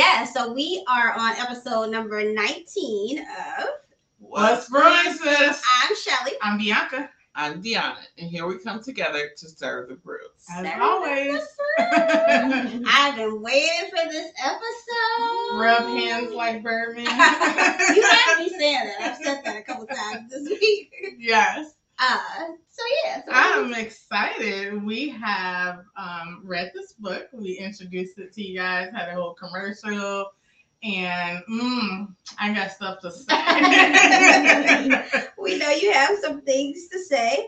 Yeah, so we are on episode number 19 of What's Brewing, Sis? I'm Shelly. I'm Bianca. I'm Deanna. And here we come together to serve the brews. As always. I've been waiting for this episode. Rub hands like Birdman. You heard me saying that. I've said that a couple times this week. Yes. So I'm excited. We have read this book. We introduced it to you guys, had a whole commercial, and I got stuff to say. We know you have some things to say.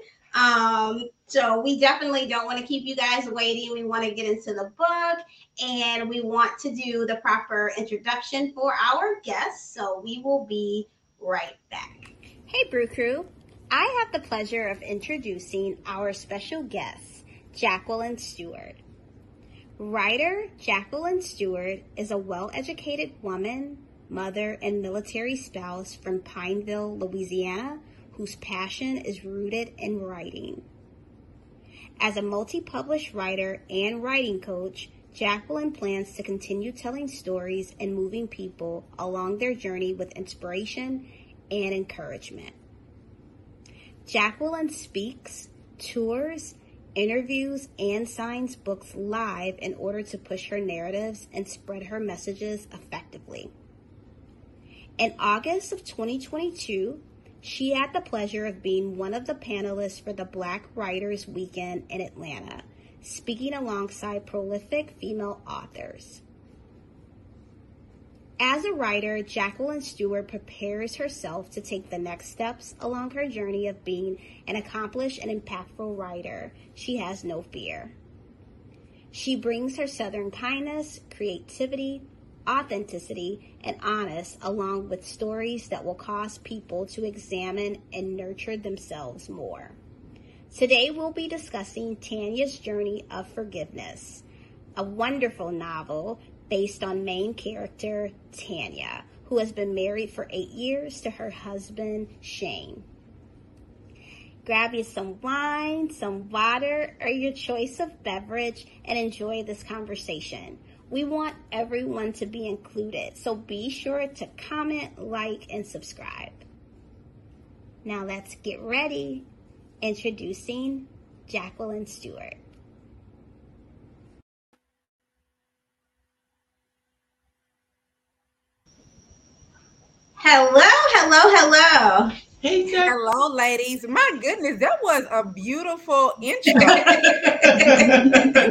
So we definitely don't want to keep you guys waiting. We want to get into the book, and we want to do the proper introduction for our guests. So we will be right back. Hey, Brew Crew. I have the pleasure of introducing our special guest, Jacqueline Stewart. Writer Jacqueline Stewart is a well-educated woman, mother, and military spouse from Pineville, Louisiana, whose passion is rooted in writing. As a multi-published writer and writing coach, Jacqueline plans to continue telling stories and moving people along their journey with inspiration and encouragement. Jacqueline speaks, tours, interviews, and signs books live in order to push her narratives and spread her messages effectively. In August of 2022, she had the pleasure of being one of the panelists for the Black Writers Weekend in Atlanta, speaking alongside prolific female authors. As a writer, Jacqueline Stewart prepares herself to take the next steps along her journey of being an accomplished and impactful writer. She has no fear. She brings her Southern kindness, creativity, authenticity, and honesty, along with stories that will cause people to examine and nurture themselves more. Today, we'll be discussing Tanya's Journey of Forgiveness, a wonderful novel based on main character Tanya, who has been married for 8 years to her husband, Shane. Grab you some wine, some water, or your choice of beverage, and enjoy this conversation. We want everyone to be included, so be sure to comment, like, and subscribe. Now let's get ready. Introducing Jacqueline Stewart. Hello. Hey, Jack. Hello, ladies. My goodness, that was a beautiful intro. You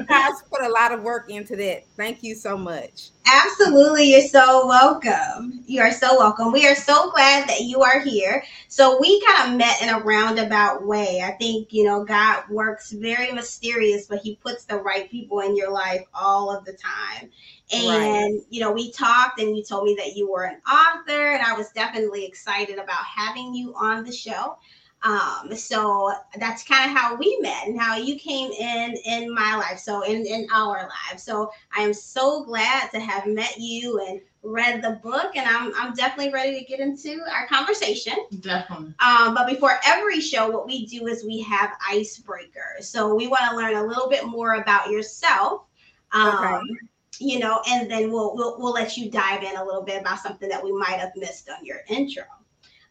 guys put a lot of work into that. Thank you so much. Absolutely. You're so welcome. You are so welcome. We are so glad that you are here. So we kind of met in a roundabout way. I think, God works very mysterious, but he puts the right people in your life all of the time. And, we talked and you told me that you were an author, and I was definitely excited about having you on the show. So that's kind of how we met and how you came in my life. So in our lives. So I am so glad to have met you and read the book, and I'm definitely ready to get into our conversation. Definitely. But before every show, what we do is we have icebreakers. So we want to learn a little bit more about yourself. Okay. And then we'll let you dive in a little bit about something that we might have missed on your intro.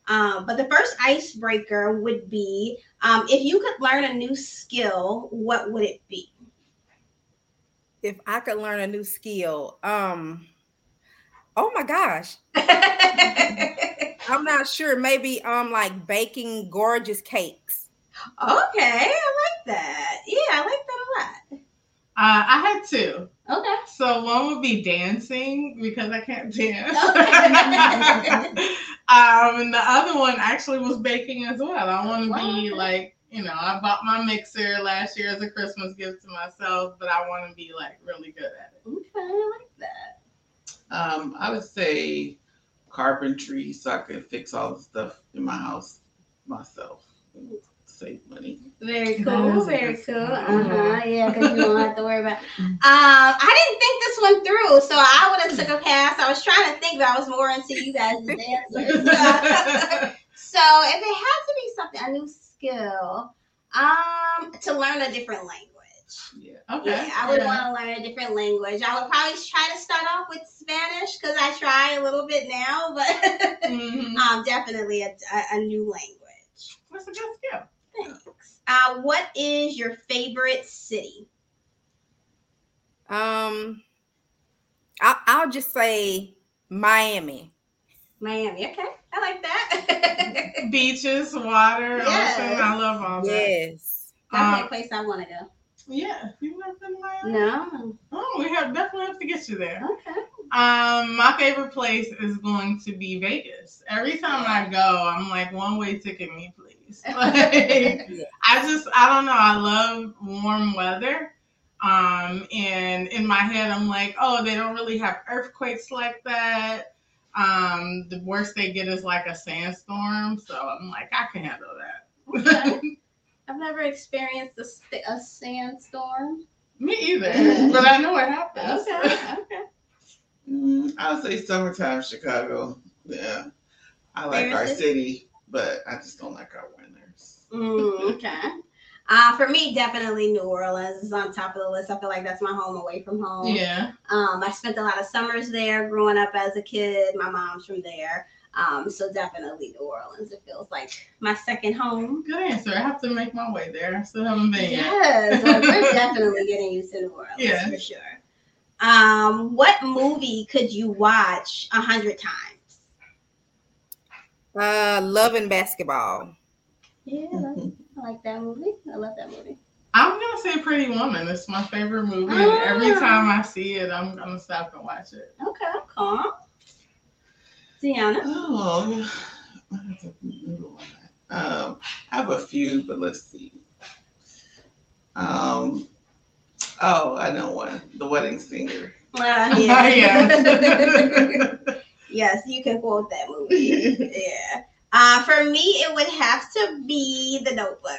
But the first icebreaker would be, if you could learn a new skill, what would it be? If I could learn a new skill, oh my gosh. I'm not sure. Maybe like baking gorgeous cakes. Okay, I like that. Yeah, I like that a lot. I had two. Okay. So one would be dancing, because I can't dance. Okay. And the other one actually was baking as well. I want to be like, I bought my mixer last year as a Christmas gift to myself, but I want to be like really good at it. Okay, I like that. I would say carpentry, so I could fix all the stuff in my house myself. Save money. Very cool. Very cool. Yeah, because you don't have to worry about. I didn't think this one through, so I would have took a pass. I was trying to think, but I was more into you guys' answers. So if it had to be something, a new skill, to learn a different language. Yeah. Okay. Yeah, I would want to learn a different language. I would probably try to start off with Spanish, because I try a little bit now, but definitely a new language. That's a good skill. Thanks. What is your favorite city? I'll just say Miami. Miami, okay. I like that. Beaches, water, ocean. I love all that. Yes. That's the place I want to go. Yeah. You lived in Miami? No. Oh, we definitely have to get you there. Okay. My favorite place is going to be Vegas. Every time I go, I'm like, one-way ticket me, please. Like, I don't know. I love warm weather. And in my head, I'm like, oh, they don't really have earthquakes like that. The worst they get is like a sandstorm. So I'm like, I can handle that. Okay. I've never experienced a sandstorm. Me either, but I know what happens. Okay. I would say summertime Chicago. Yeah. I like our city, but I just don't like our winters. Okay. For me, definitely New Orleans is on top of the list. I feel like that's my home away from home. Yeah. I spent a lot of summers there growing up as a kid. My mom's from there. So definitely New Orleans. It feels like my second home. Good answer. I have to make my way there. I still haven't been yet. Yes, well, we're definitely getting used to New Orleans for sure. What movie could you watch 100 times? Love and Basketball. Yeah, I like that movie. I love that movie. I'm gonna say Pretty Woman. It's my favorite movie. And every time I see it, I'm gonna stop and watch it. Okay, cool. Deanna. Oh, I have a few, but let's see. I know one. The Wedding Singer. Yes, you can quote that movie. Yeah. For me, it would have to be The Notebook.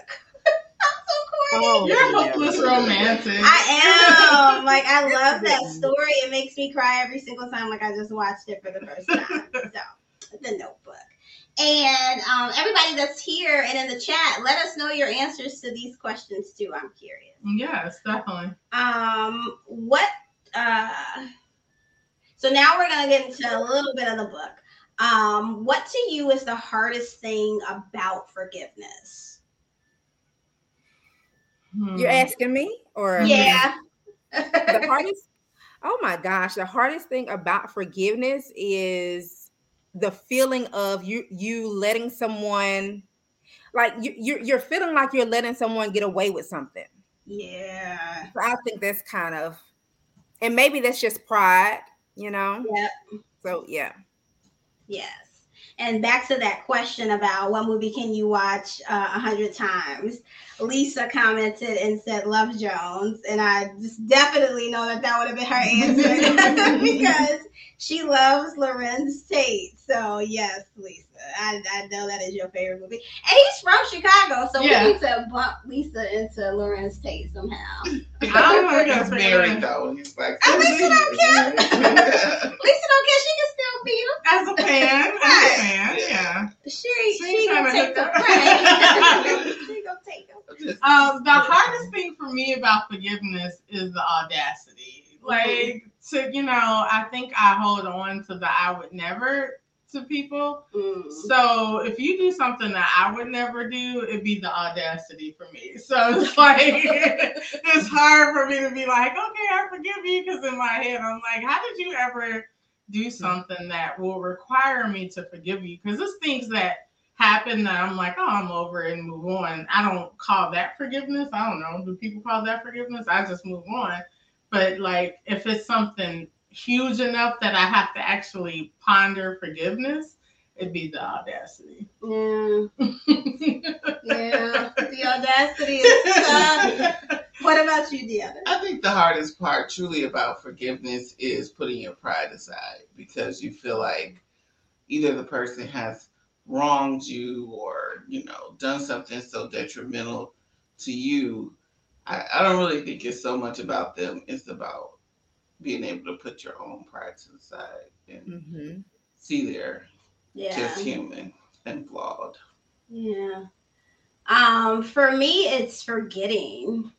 I'm so corny. Oh, you're hopeless romantic. I am. Like, I love that story. It makes me cry every single time. Like, I just watched it for the first time. So, The Notebook. And everybody that's here and in the chat, let us know your answers to these questions, too. I'm curious. Yes, definitely. So now we're going to get into a little bit of the book. What to you is the hardest thing about forgiveness? You're asking me? Or yeah. The hardest? Oh my gosh, the hardest thing about forgiveness is the feeling of you letting someone, like you're feeling like you're letting someone get away with something. Yeah. So I think that's kind of, and maybe that's just pride, you know? Yep. So yeah. Yes. And back to that question about what movie can you watch 100 times? Lisa commented and said Love Jones. And I just definitely know that would have been her answer because she loves Lorenz Tate. So yes, Lisa, I know that is your favorite movie. And he's from Chicago. So we need to bump Lisa into Lorenz Tate somehow. I don't know. Married though. He's like, Lisa don't care. Lisa don't care. She can still beat him. As a fan, yeah. She gonna take the prize. She gonna take him. The hardest thing for me about forgiveness is the audacity. Like, to, I think I hold on to the I would never to people. Mm. So if you do something that I would never do, it'd be the audacity for me. So it's like, it's hard for me to be like, okay, I forgive you. Because in my head, I'm like, how did you ever do something that will require me to forgive you? Because there's things that happen that I'm like, oh, I'm over it and move on. I don't call that forgiveness. I don't know. Do people call that forgiveness? I just move on. But like, if it's something huge enough that I have to actually ponder forgiveness, it'd be the audacity. Yeah. The audacity is What about you, Deanna? I think the hardest part truly about forgiveness is putting your pride aside, because you feel like either the person has wronged you or, done something so detrimental to you. I don't really think it's so much about them. It's about being able to put your own pride to the side and see they're just human and flawed. Yeah. For me, it's forgetting.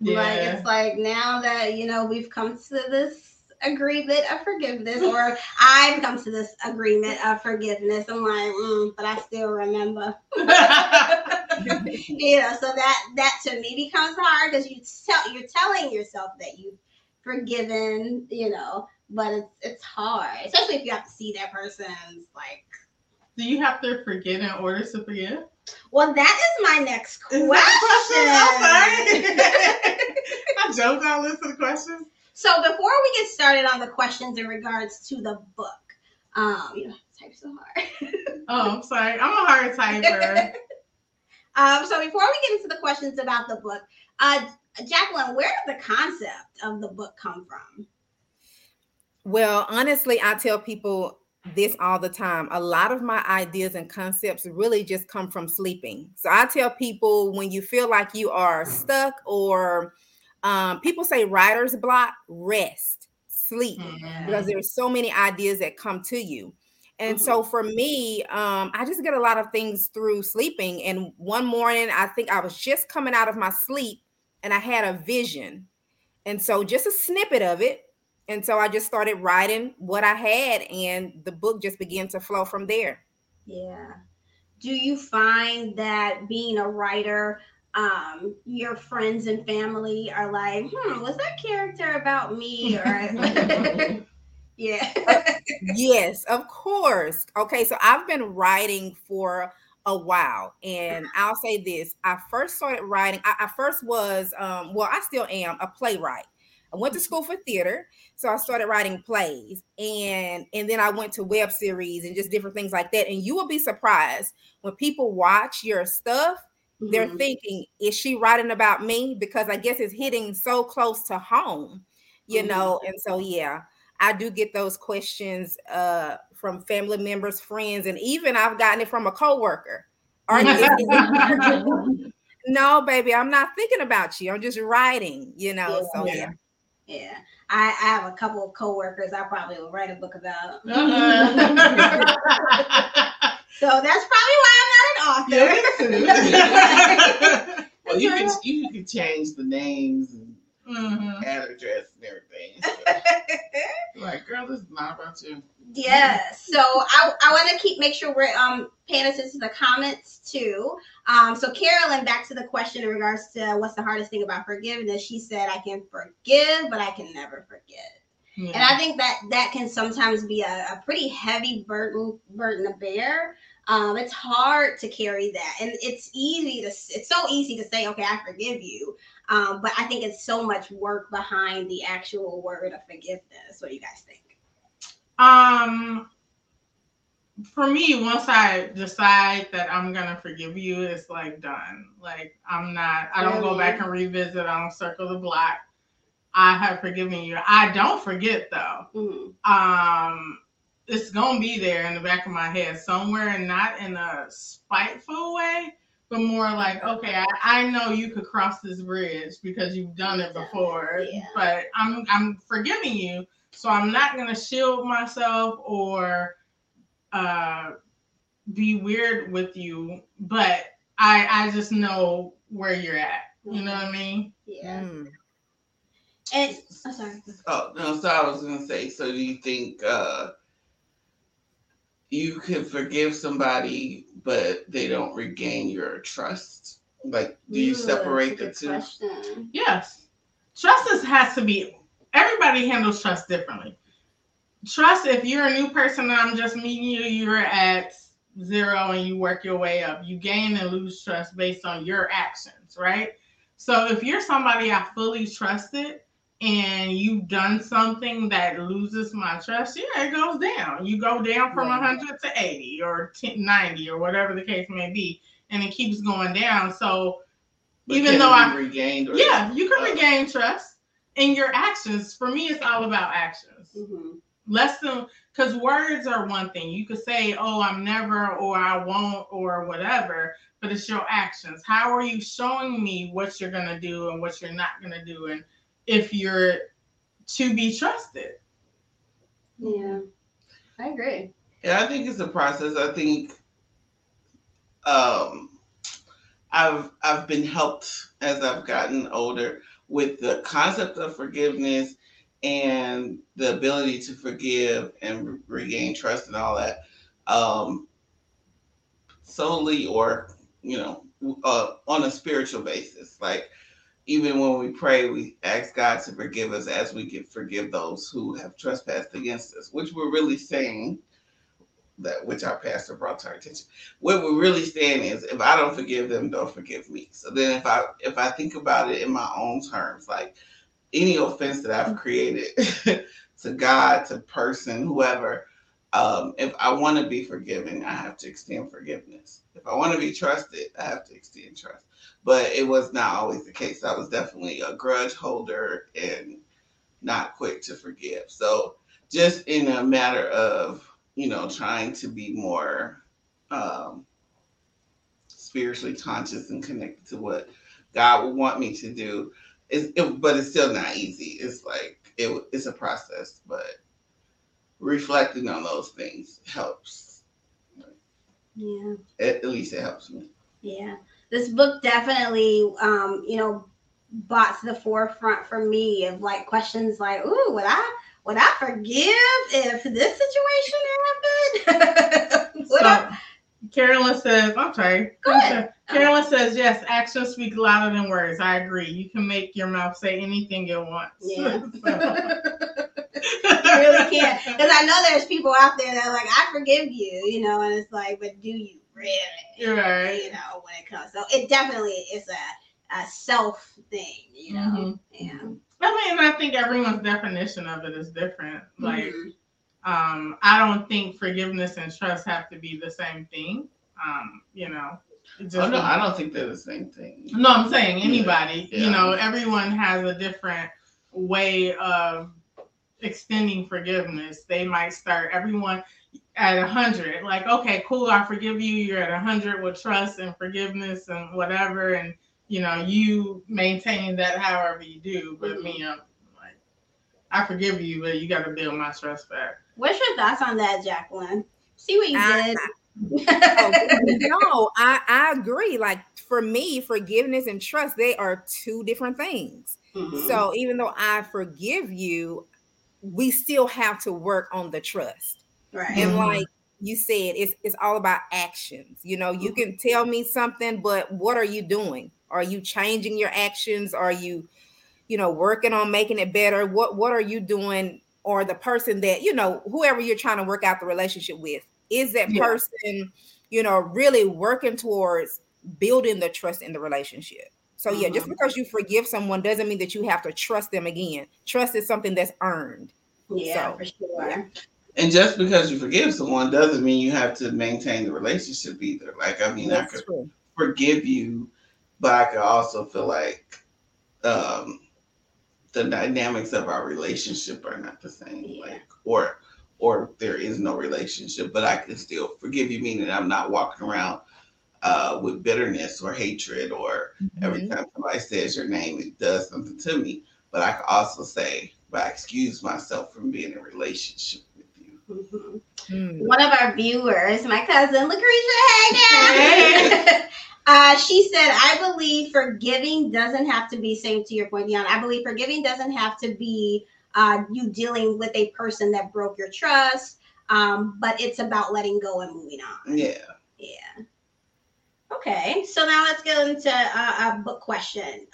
Yeah. Like, it's like now that, we've come to this agreement of forgiveness, or I've come to this agreement of forgiveness. I'm like, but I still remember. You know, so that to me becomes hard, because you're telling yourself that you've forgiven, you know, but it's hard, especially if you have to see that person's like. Do you have to forgive in order to forgive? Well, that is my next question. I jumped on a list of questions. So before we get started on the questions in regards to the book, you don't have to type so hard. Oh, I'm sorry. I'm a hard typer. So before we get into the questions about the book, Jacqueline, where did the concept of the book come from? Well, honestly, I tell people this all the time. A lot of my ideas and concepts really just come from sleeping. So I tell people, when you feel like you are stuck, or people say writer's block, rest, sleep, because there's so many ideas that come to you. And so for me, I just get a lot of things through sleeping. And one morning, I think I was just coming out of my sleep and I had a vision. And so just a snippet of it. And so I just started writing what I had, and the book just began to flow from there. Yeah. Do you find that being a writer, your friends and family are like, was that character about me? Or yeah. Yes, of course. Okay, so I've been writing for a while, and I'll say this. I first started writing. I first was, I still am a playwright. I went to school for theater, so I started writing plays, and then I went to web series and just different things like that. And you will be surprised when people watch your stuff, they're thinking, is she writing about me? Because I guess it's hitting so close to home, you know? And so, yeah, I do get those questions from family members, friends, and even I've gotten it from a coworker. No, baby, I'm not thinking about you. I'm just writing, you know? Yeah. So, yeah. Yeah, I have a couple of coworkers I probably will write a book about. So that's probably why I'm not an author. Yeah, well, you can change the names and address and everything. So. Like, girl, this is not about you. Yeah. So I want to make sure we're paying attention to the comments too. So Carolyn, back to the question in regards to what's the hardest thing about forgiveness. She said, I can forgive, but I can never forget. Yeah. And I think that can sometimes be a pretty heavy burden to bear. It's hard to carry that. And it's so easy to say, okay, I forgive you. But I think it's so much work behind the actual word of forgiveness. What do you guys think? For me, once I decide that I'm gonna forgive you, it's like done. Like I don't go back and revisit. I don't circle the block. I have forgiven you. I don't forget though. It's gonna be there in the back of my head somewhere, and not in a spiteful way, but more like, okay, I know you could cross this bridge because you've done it before. Yeah. But I'm forgiving you. So I'm not going to shield myself or be weird with you, but I just know where you're at. You know what I mean? Yeah. And I'm sorry. Oh, no, so I was going to say, so do you think you can forgive somebody, but they don't regain your trust? Like, do you separate the two? Question. Yes. Trust has to be... Everybody handles trust differently. Trust, if you're a new person and I'm just meeting you, you're at 0 and you work your way up. You gain and lose trust based on your actions, right? So if you're somebody I fully trusted and you've done something that loses my trust, yeah, it goes down. You go down from 100 to 80 or 90 or whatever the case may be, and it keeps going down. So but even though I regained, you can regain trust. And your actions, for me, it's all about actions. Less than, because words are one thing. You could say, oh, I'm never, or I won't, or whatever, but it's your actions. How are you showing me what you're going to do and what you're not going to do, and if you're to be trusted? Yeah, I agree. Yeah, I think it's a process. I think I've been helped as I've gotten older with the concept of forgiveness and the ability to forgive and regain trust and all that, solely or, you know, on a spiritual basis. Like, even when we pray, we ask God to forgive us as we can forgive those who have trespassed against us, which we're really saying, that which our pastor brought to our attention. What we're really saying is, if I don't forgive them, don't forgive me. So then if I think about it in my own terms, like any offense that I've created to God, to person, whoever, if I want to be forgiven, I have to extend forgiveness. If I want to be trusted, I have to extend trust. But it was not always the case. I was definitely a grudge holder and not quick to forgive. So just in a matter of, you know, trying to be more spiritually conscious and connected to what God would want me to do. But it's still not easy. It's like, it's a process, but reflecting on those things helps. Yeah. At least it helps me. Yeah. This book definitely, you know, brought to the forefront for me of like questions like, ooh, would I forgive if this situation happened? Carolyn says, I'm sorry. Carolyn says, yes, actions speak louder than words. I agree. You can make your mouth say anything you want. Yeah. You really can. Because I know there's people out there that are like, I forgive you, you know, and it's like, but do you really? Right. You know, when it comes. So it definitely is a self thing, you know. Mm-hmm. Yeah. I mean, I think everyone's definition of it is different. Like, mm-hmm. I don't think forgiveness and trust have to be the same thing. You know, I don't think they're the same thing. No, I'm saying anybody, yeah. You know, everyone has a different way of extending forgiveness. They might start everyone at 100, like, okay, cool. I forgive you. You're at 100 with trust and forgiveness and whatever. And, you know, you maintain that however you do. But mm-hmm. Me, I'm like, I forgive you, but you got to build my trust back. What's your thoughts on that, Jacqueline? See what you did. I agree. Like, for me, forgiveness and trust, they are two different things. Mm-hmm. So even though I forgive you, we still have to work on the trust. Right. And like you said, it's all about actions. You know, you can tell me something, but what are you doing? Are you changing your actions? Are you, you know, working on making it better? What are you doing? Or the person that, you know, whoever you're trying to work out the relationship with, is that person, you know, really working towards building the trust in the relationship? So yeah, just because you forgive someone doesn't mean that you have to trust them again. Trust is something that's earned. Yeah, so, for sure. And just because you forgive someone doesn't mean you have to maintain the relationship either. Like, I mean, that's true. Forgive you, but I could also feel like the dynamics of our relationship are not the same, like, or there is no relationship, but I can still forgive you, meaning I'm not walking around with bitterness or hatred, or every time somebody says your name, it does something to me. But I can also say, but I excuse myself from being in a relationship. Mm-hmm. One of our viewers, my cousin Lucretia, hey now. She said, I believe forgiving doesn't have to be, same to your point, Deanna, I believe forgiving doesn't have to be you dealing with a person that broke your trust, but it's about letting go and moving on. Yeah. Okay, so now let's go into a book question.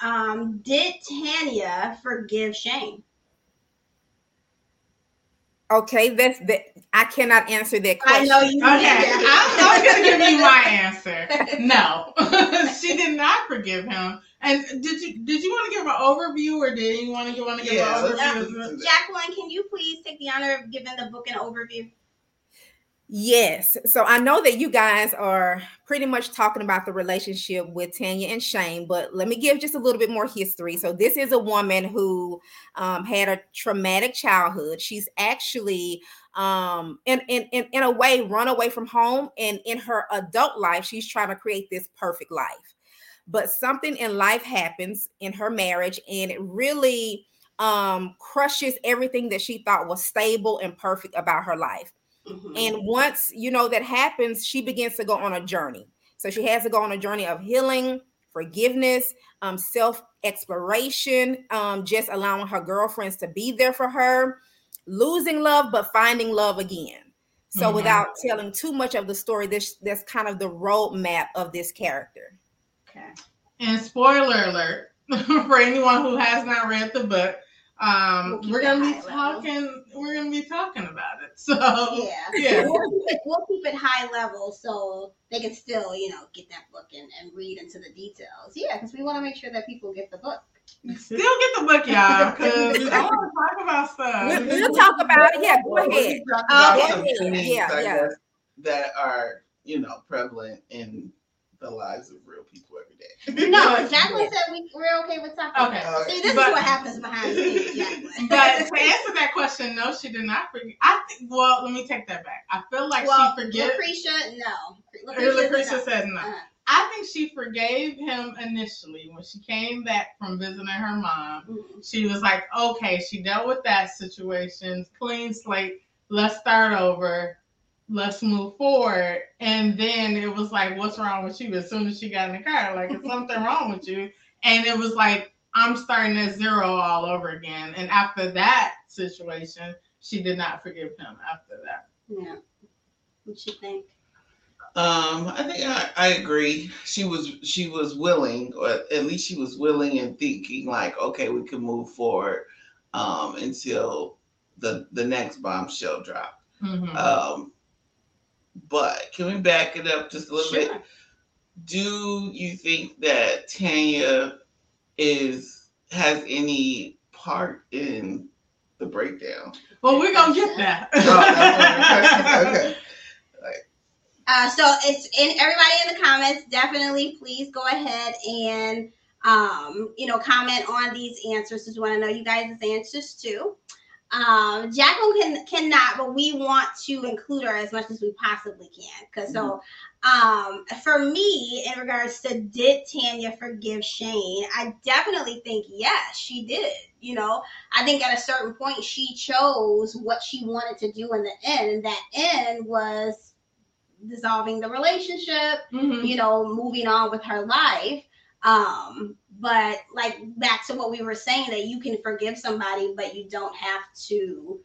Did Tanya forgive shame? Okay, that's I cannot answer that question. I know you. Okay, I'm going to give you my answer. No, she did not forgive him. And did you want to give an overview, or did you want to give an overview? Jacqueline, can you please take the honor of giving the book an overview? Yes. So I know that you guys are pretty much talking about the relationship with Tanya and Shane, but let me give just a little bit more history. So this is a woman who had a traumatic childhood. She's actually, in a way, run away from home. And in her adult life, she's trying to create this perfect life. But something in life happens in her marriage, and it really crushes everything that she thought was stable and perfect about her life. Mm-hmm. And once, you know, that happens, she begins to go on a journey. So she has to go on a journey of healing, forgiveness, self exploration, just allowing her girlfriends to be there for her, losing love, but finding love again. So mm-hmm. without telling too much of the story, that's kind of the roadmap of this character. Okay. And spoiler alert for anyone who has not read the book, we're gonna be talking about it. So yeah. We'll keep it high level so they can still, get that book and read into the details. Yeah, because we want to make sure that people get the book. Still get the book, y'all, because I want to talk about stuff. We'll talk about it. Yeah, go ahead. That are prevalent in the lives of real people every day. No, Jacqueline said we're okay with talking about it. See, is what happens behind the scenes, Jacqueline. But to answer that question, no, she did not forget. Let me take that back. I feel like she forgave. Lucretia says no. Uh-huh. I think she forgave him initially when she came back from visiting her mom. Mm-hmm. She was like, okay, she dealt with that situation, clean slate, let's start over, let's move forward. And then it was like, what's wrong with you? As soon as she got in the car, like, is something wrong with you? And it was like, I'm starting at zero all over again. And after that situation, she did not forgive him after that. Yeah. What you think? I think I agree. She was willing, or at least she was willing and thinking like, okay, we can move forward until the next bombshell dropped. Mm-hmm. But can we back it up just a little bit? Do you think that Tanya has any part in the breakdown? Well, we're gonna get that. Okay. So it's in everybody in the comments. Definitely, please go ahead and comment on these answers. Just want to know you guys' answers too. Jacqueline cannot, but we want to include her as much as we possibly can. Cause for me, in regards to did Tanya forgive Shane, I definitely think yes, she did. I think at a certain point she chose what she wanted to do in the end, and that end was dissolving the relationship, moving on with her life. But like back to what we were saying, that you can forgive somebody, but you don't have to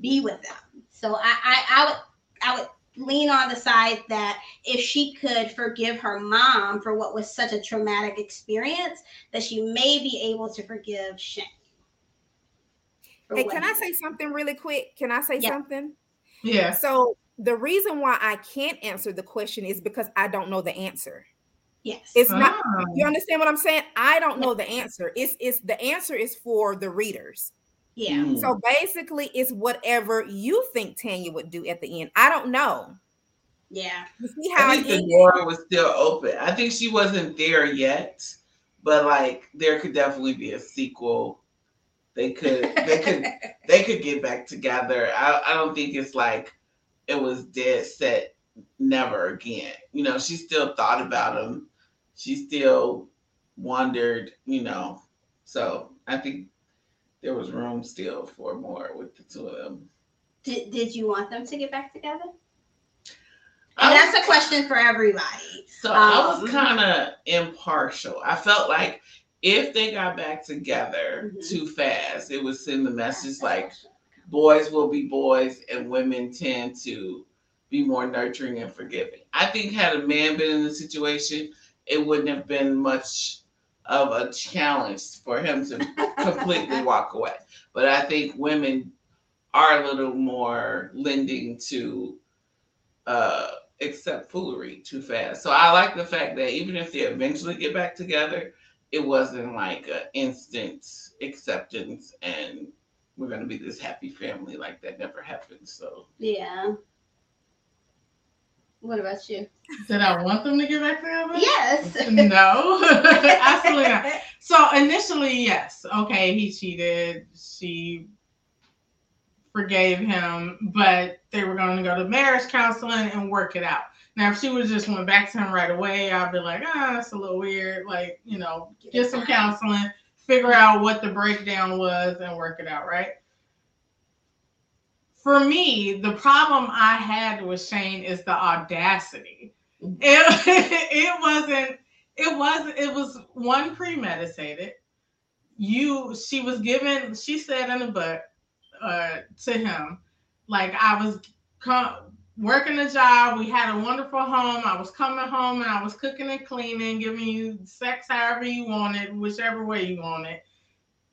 be with them. So I would lean on the side that if she could forgive her mom for what was such a traumatic experience, that she may be able to forgive Shane. Hey, can I say something really quick? Can I say something? Yeah. So the reason why I can't answer the question is because I don't know the answer. Yes. It's not, you understand what I'm saying? I don't know the answer. It's the answer is for the readers. Yeah. Mm. So basically it's whatever you think Tanya would do at the end. I don't know. Yeah. You see how I think the door was still open. I think she wasn't there yet, but like there could definitely be a sequel. They could get back together. I don't think it's like it was dead set, never again. She still thought about him. She still wondered, So I think there was room still for more with the two of them. Did you want them to get back together? That's a question for everybody. So I was kind of impartial. I felt like if they got back together too fast, it would send the message like boys will be boys and women tend to be more nurturing and forgiving. I think had a man been in the situation, it wouldn't have been much of a challenge for him to completely walk away. But I think women are a little more lending to accept foolery too fast. So I like the fact that even if they eventually get back together, it wasn't like an instant acceptance and we're going to be this happy family. Like that never happened. So, yeah. What about you? Did I want them to get back together? Yes. No, absolutely not. So initially, yes. Okay. He cheated. She forgave him, but they were going to go to marriage counseling and work it out. Now, if she would just went back to him right away, I'd be like, that's a little weird. Like, get some counseling, figure out what the breakdown was and work it out, right? For me, the problem I had with Shane is the audacity. It wasn't It was one premeditated. She was given, she said in the book to him, like, I was working a job. We had a wonderful home. I was coming home and I was cooking and cleaning, giving you sex however you wanted, whichever way you wanted.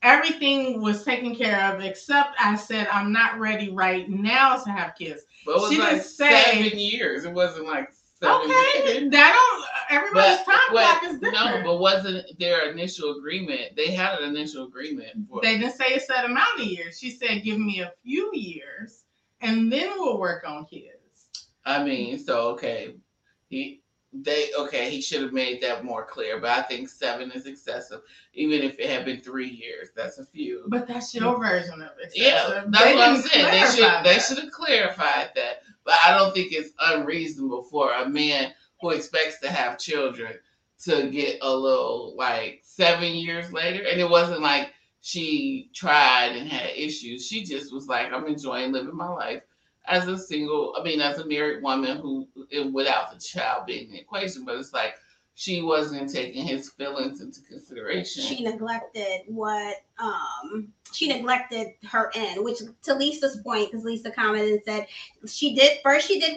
Everything was taken care of, except I said, I'm not ready right now to have kids. But it was, she like didn't say 7 years. It wasn't like 7 years. Okay, that don't, everybody's time clock is different. No, but wasn't their initial agreement, they had an initial agreement. They didn't say a set amount of years. She said, give me a few years and then we'll work on kids. I mean, so, okay, he should have made that more clear, but I think 7 is excessive. Even if it had been 3 years, that's a few. But that's your version of it. Yeah, that's what I'm saying. They should have clarified that. But I don't think it's unreasonable for a man who expects to have children to get a little, like, 7 years later. And it wasn't like she tried and had issues. She just was like, I'm enjoying living my life as a as a married woman who, without the child being the equation, but it's like she wasn't taking his feelings into consideration. She neglected her end, which to Lisa's point, because Lisa commented and said she did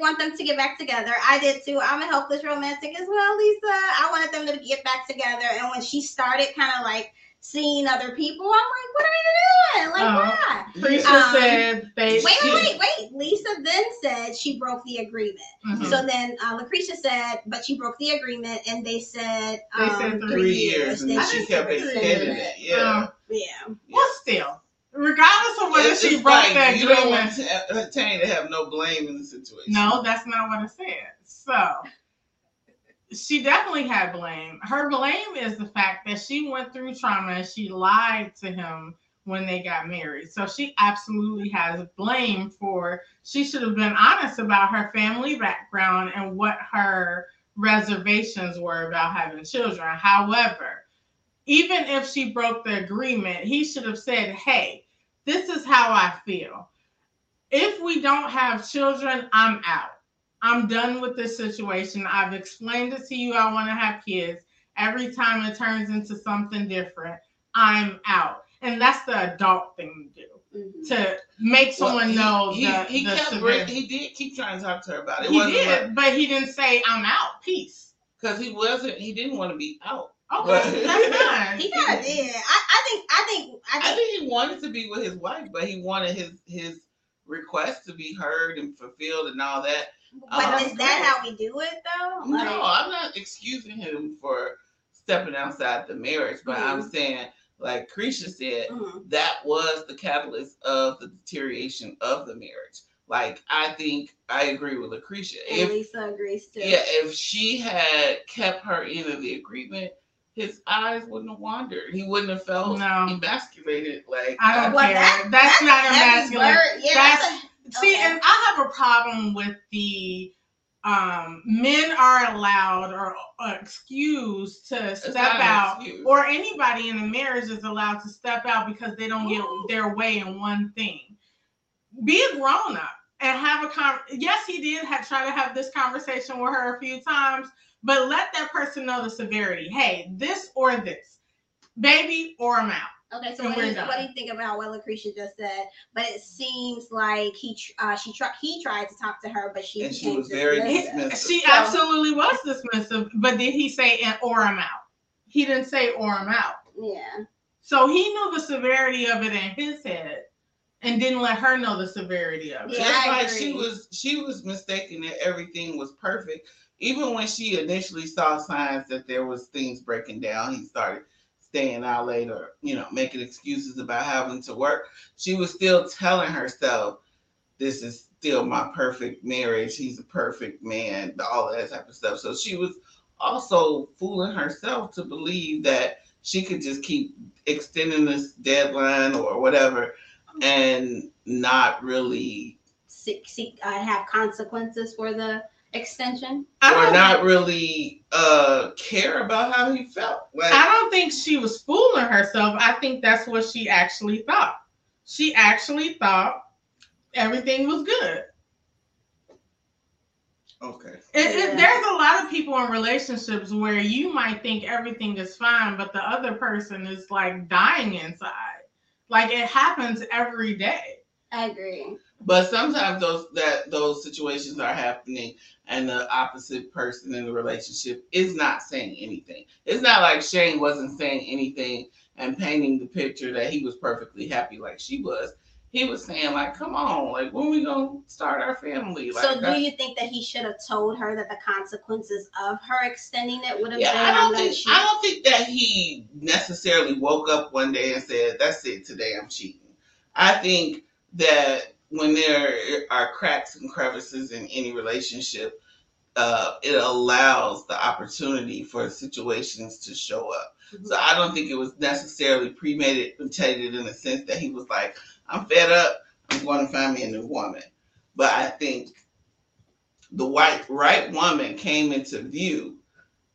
want them to get back together. I did too. I'm a helpless romantic as well, Lisa. I wanted them to get back together. And when she started kind of like seeing other people, I'm like, what are you doing? Like, why? Lisa said wait. Lisa then said she broke the agreement. Mm-hmm. So then Lucretia said, but she broke the agreement, and they said, they said 3 years. And she kept extending it. Yeah. Well, still, regardless of whether she broke that agreement. You don't want Tanya to have no blame in the situation. No, that's not what I said. So she definitely had blame. Her blame is the fact that she went through trauma and she lied to him when they got married. So she absolutely has blame for, she should have been honest about her family background and what her reservations were about having children. However, even if she broke the agreement, he should have said, hey, this is how I feel. If we don't have children, I'm out. I'm done with this situation. I've explained it to you. I want to have kids. Every time it turns into something different, I'm out. And that's the adult thing to do, to make someone know. He did keep trying to talk to her about it. But he didn't say, I'm out. Peace. Because he didn't want to be out. Okay, that's fine. He kind of did. I think he wanted to be with his wife, but he wanted his request to be heard and fulfilled and all that. But is that how we do it, though? Like, no, I'm not excusing him for stepping outside the marriage, but mm-hmm. I'm saying, like Creisha said, mm-hmm. that was the catalyst of the deterioration of the marriage. Like, I think I agree with Lucretia. And Lisa agrees too. Yeah, if she had kept her end of the agreement, his eyes wouldn't have wandered. He wouldn't have felt emasculated. Like, I don't care. That's not emasculated. Yeah, see, and I have a problem with the men are allowed or excused to step out, or anybody in a marriage is allowed to step out because they don't get their way in one thing. Be a grown up and have a conversation. Yes, he did try to have this conversation with her a few times, but let that person know the severity. Hey, this or this, baby, or I'm out. Okay, so what do you think about what Lucretia just said? But it seems like he tried to talk to her, but she was very dismissive. She absolutely was dismissive. But did he say, or I'm out? He didn't say, or I'm out. Yeah. So he knew the severity of it in his head and didn't let her know the severity of it. Yeah, just like she was mistaken that everything was perfect. Even when she initially saw signs that there was things breaking down, he started staying out later, making excuses about having to work. She was still telling herself, this is still my perfect marriage. He's a perfect man, all that type of stuff. So she was also fooling herself to believe that she could just keep extending this deadline or whatever and not really have consequences for the extension, or not really care about how he felt. Like, I don't think she was fooling herself. I think that's what she actually thought. She actually thought everything was good. Okay. There's a lot of people in relationships where you might think everything is fine, but the other person is like dying inside. Like it happens every day. I agree. But sometimes those situations are happening and the opposite person in the relationship is not saying anything. It's not like Shane wasn't saying anything and painting the picture that he was perfectly happy like she was. He was saying, like, come on, like, when we going to start our family? Like, so do you think that he should have told her that the consequences of her extending it would have been? I don't think that he necessarily woke up one day and said, that's it, today I'm cheating. I think that when there are cracks and crevices in any relationship, it allows the opportunity for situations to show up. Mm-hmm. So I don't think it was necessarily premeditated in the sense that he was like, I'm fed up. I'm going to find me a new woman. But I think the right woman came into view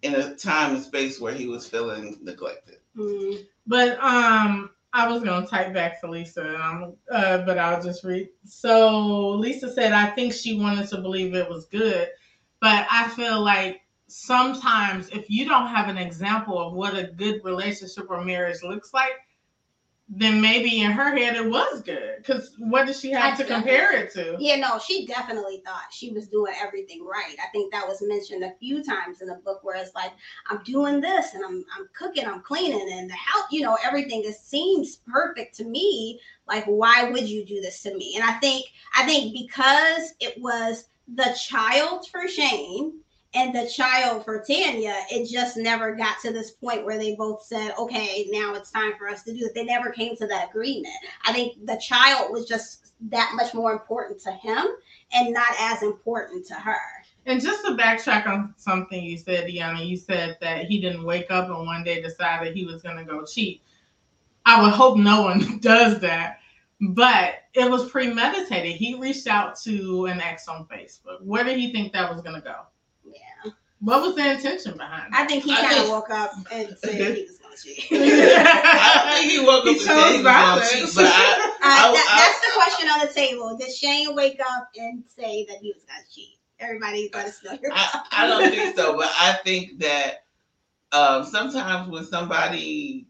in a time and space where he was feeling neglected. Mm-hmm. But I was going to type back to Lisa, and but I'll just read. So Lisa said, I think she wanted to believe it was good. But I feel like sometimes if you don't have an example of what a good relationship or marriage looks like, then maybe in her head it was good. Because what did she have to compare it to? Yeah, no, she definitely thought she was doing everything right. I think that was mentioned a few times in the book where it's like, I'm doing this and I'm cooking, I'm cleaning, and the house, you know, everything just seems perfect to me. Like, why would you do this to me? And I think because it was the child for Shane and the child for Tanya, it just never got to this point where they both said, okay, now it's time for us to do it. They never came to that agreement. I think the child was just that much more important to him and not as important to her. And just to backtrack on something you said, Deanna, you said that he didn't wake up and one day decided he was going to go cheat. I would hope no one does that. But it was premeditated. He reached out to an ex on Facebook. Where did he think that was going to go? Yeah. What was the intention behind it? I think he kind of woke up and said he was going to cheat. I think he woke up and said he was going to cheat. That's the question on the table. Did Shane wake up and say that he was going to cheat? Everybody's going to steal your mouth. I don't think so, but I think that sometimes when somebody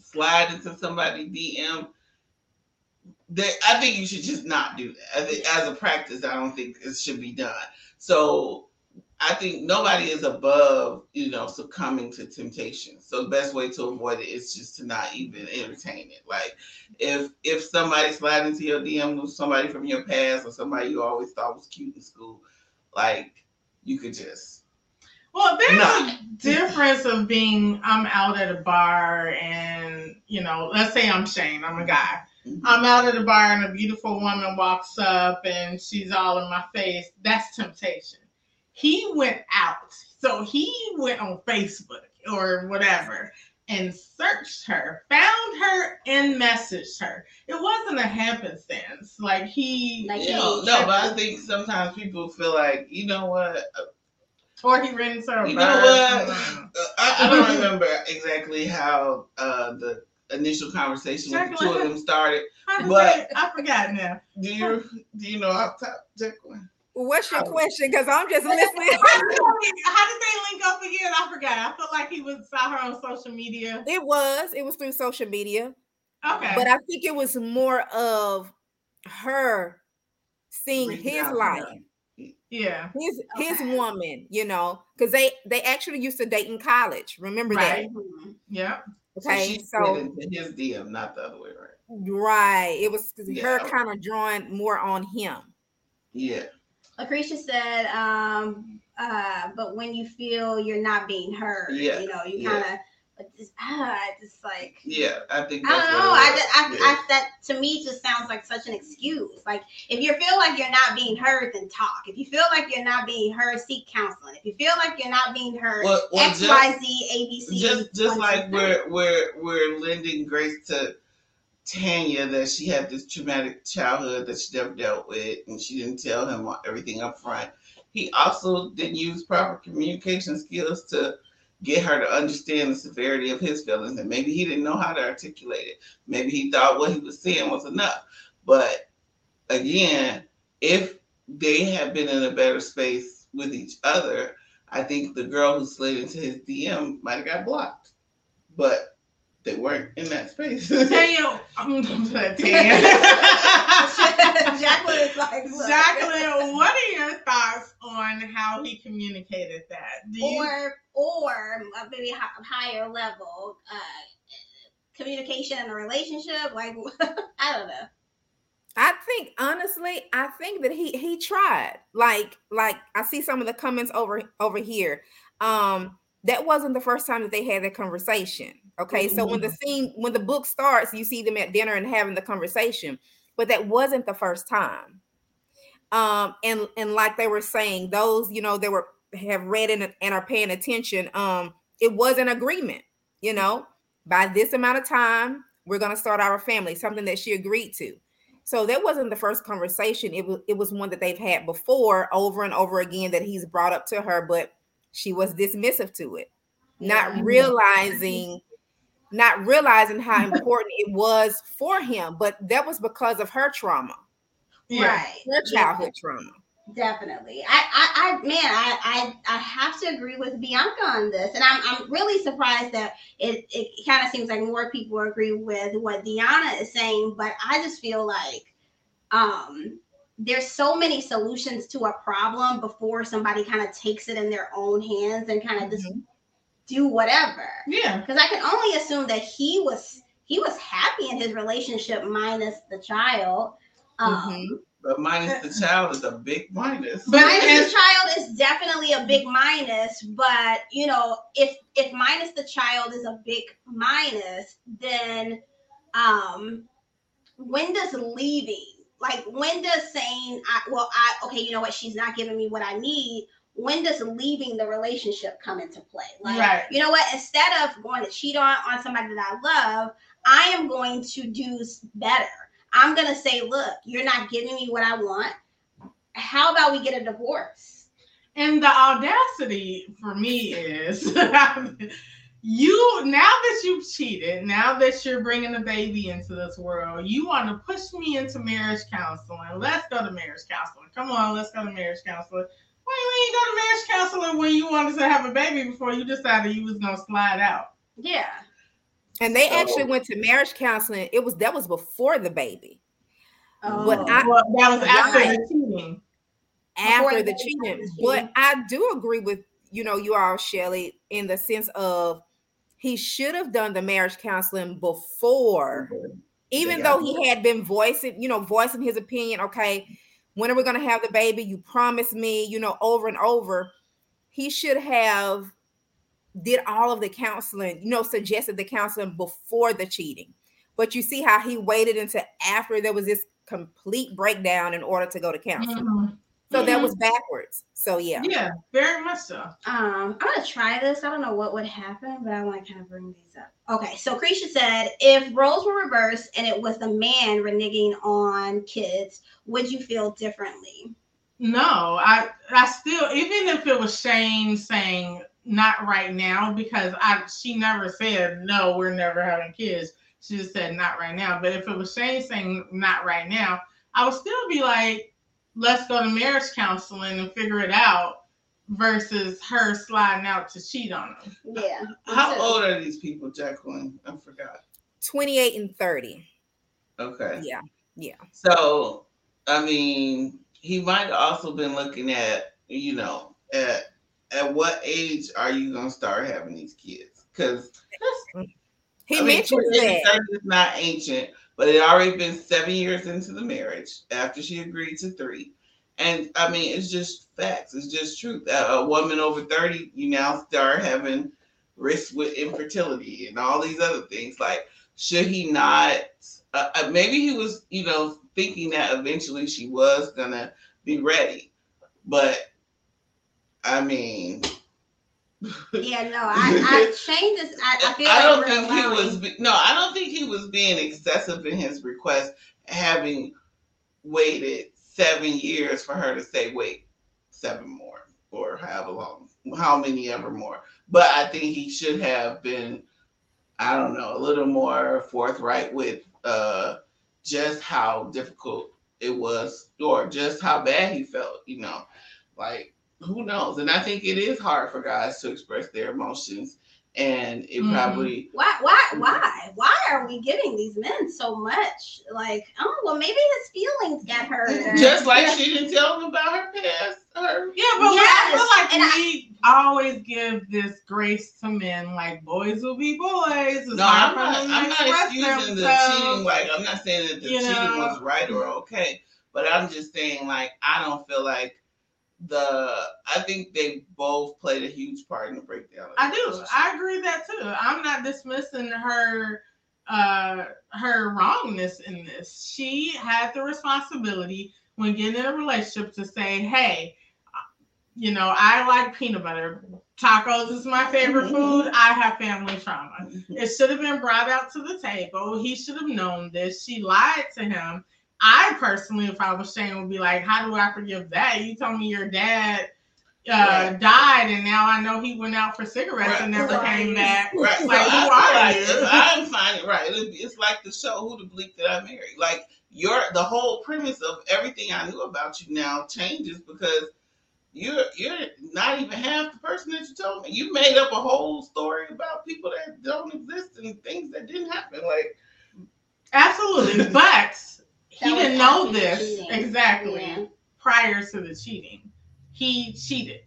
slides into somebody's DM, I think you should just not do that. I think, as a practice, I don't think it should be done. So I think nobody is above, you know, succumbing to temptation. So the best way to avoid it is just to not even entertain it. Like if somebody slides into your DM with somebody from your past or somebody you always thought was cute in school, like you could just. Well, there's a difference of being, I'm out at a bar and, you know, let's say I'm Shane, I'm a guy. Mm-hmm. I'm out at a bar and a beautiful woman walks up and she's all in my face. That's temptation. He went out. So he went on Facebook or whatever and searched her, found her, and messaged her. It wasn't a happenstance. Like but I think sometimes people feel like, you know what? Or he ran into her. You know what? I don't remember exactly how the initial conversation with the two of them started. I forgot now. Do you know off top, Jacqueline? What's your question? Because I'm just listening. How did they link up again? I forgot. I feel like saw her on social media. It was through social media. Okay. But I think it was more of her seeing his life. Yeah. His woman, you know, because they actually used to date in college. Remember that? Mm-hmm. Yeah. Okay, so his DM, not the other way, right? Right. It was her kind of drawing more on him. Yeah. Lucretia said, but when you feel you're not being heard, you know, you kind of like. Yeah, I think that's that to me just sounds like such an excuse. Like if you feel like you're not being heard, then talk. If you feel like you're not being heard, seek counseling. If you feel like you're not being heard, X, Y, Z, A, B, C. Just like we're lending grace to Tanya that she had this traumatic childhood that she never dealt with, and she didn't tell him everything up front. He also didn't use proper communication skills to get her to understand the severity of his feelings, and maybe he didn't know how to articulate it. Maybe he thought what he was saying was enough. But again, if they had been in a better space with each other, I think the girl who slid into his DM might have got blocked, but they weren't in that space. Damn. Jacqueline is like, look. Jacqueline, what are your thoughts on how he communicated that? Or maybe a higher level communication in a relationship? Like, I don't know. I think, honestly, that he tried. Like I see some of the comments over here. That wasn't the first time that they had that conversation. Okay, mm-hmm. So when the book starts, you see them at dinner and having the conversation, but that wasn't the first time. And like they were saying, those they have read and are paying attention. It was an agreement. By this amount of time, we're going to start our family. Something that she agreed to. So that wasn't the first conversation. It was one that they've had before, over and over again, that he's brought up to her, but she was dismissive to it, not realizing how important it was for him. But that was because of her trauma, right? Her childhood trauma. Definitely. I have to agree with Bianca on this, and I'm really surprised that it kind of seems like more people agree with what Deanna is saying, but I just feel like there's so many solutions to a problem before somebody kind of takes it in their own hands and kind of just do whatever. Yeah. Because I can only assume that he was happy in his relationship minus the child. But minus the child is a big minus. Minus the child is definitely a big minus. But, if minus the child is a big minus, then when does leaving, like when does saying, she's not giving me what I need. When does leaving the relationship come into play? Like, You know what? Instead of going to cheat on somebody that I love, I am going to do better. I'm going to say, look, you're not giving me what I want. How about we get a divorce? And the audacity for me is now that you've cheated, now that you're bringing a baby into this world, you want to push me into marriage counseling. Let's go to marriage counseling. Come on, let's go to marriage counseling. Why you ain't go to marriage counseling when you wanted to have a baby before you decided you was going to slide out? Yeah. And they actually went to marriage counseling. That was before the baby. Oh, that was after the cheating. After the cheating. But I do agree with you all, Shelly, in the sense of he should have done the marriage counseling before, even though he had been voicing his opinion. Okay, when are we going to have the baby? You promised me, over and over. He should have did all of the counseling, suggested the counseling before the cheating. But you see how he waited until after there was this complete breakdown in order to go to counseling. Mm-hmm. So that was backwards. So yeah, very much so. I'm gonna try this. I don't know what would happen, but I want to kind of bring these up. Okay, so Creisha said, if roles were reversed and it was the man reneging on kids, would you feel differently? No, I still, even if it was Shane saying not right now, because she never said no, we're never having kids. She just said not right now. But if it was Shane saying not right now, I would still be like, let's go to marriage counseling and figure it out, versus her sliding out to cheat on him. Yeah. How old are these people, Jacqueline? I forgot. 28 and 30. Okay. Yeah. Yeah. So, I mean, he might have also been looking at, at what age are you going to start having these kids? Because he mentioned that. It's not ancient, but it already been 7 years into the marriage after she agreed to 3. And I mean, it's just facts. It's just truth. A woman over 30, you now start having risks with infertility and all these other things. Like, should he not? Maybe he was, thinking that eventually she was going to be ready. But I mean, Shane just, I feel like I don't think I don't think he was being excessive in his request, having waited 7 years for her to say, wait, 7 more, or however long, how many ever more. But I think he should have been, I don't know, a little more forthright with just how difficult it was, or just how bad he felt, like, who knows? And I think it is hard for guys to express their emotions. And it probably why are we giving these men so much? Like, oh well, maybe his feelings got hurt. Just like she didn't tell him about her past. I always give this grace to men. Like, boys will be boys. No, I'm not excusing the cheating. Like, I'm not saying that the cheating was right or okay, but I'm just saying, like, I don't feel like. I think they both played a huge part in the breakdown. I do. I agree that too. I'm not dismissing her wrongness in this. She had the responsibility when getting in a relationship to say, hey, you know, I like peanut butter. Tacos is my favorite food. I have family trauma. It should have been brought out to the table. He should have known this. She lied to him. I personally, if I was Shane, would be like, how do I forgive that? You told me your dad died, and now I know he went out for cigarettes and never came back. Right. Like, who are you? I'm finding it's like the show Who the Bleep Did I Marry? Like, the whole premise of everything I knew about you now changes because you're not even half the person that you told me. You made up a whole story about people that don't exist and things that didn't happen. Like, absolutely, but. He didn't know this prior to the cheating. He cheated.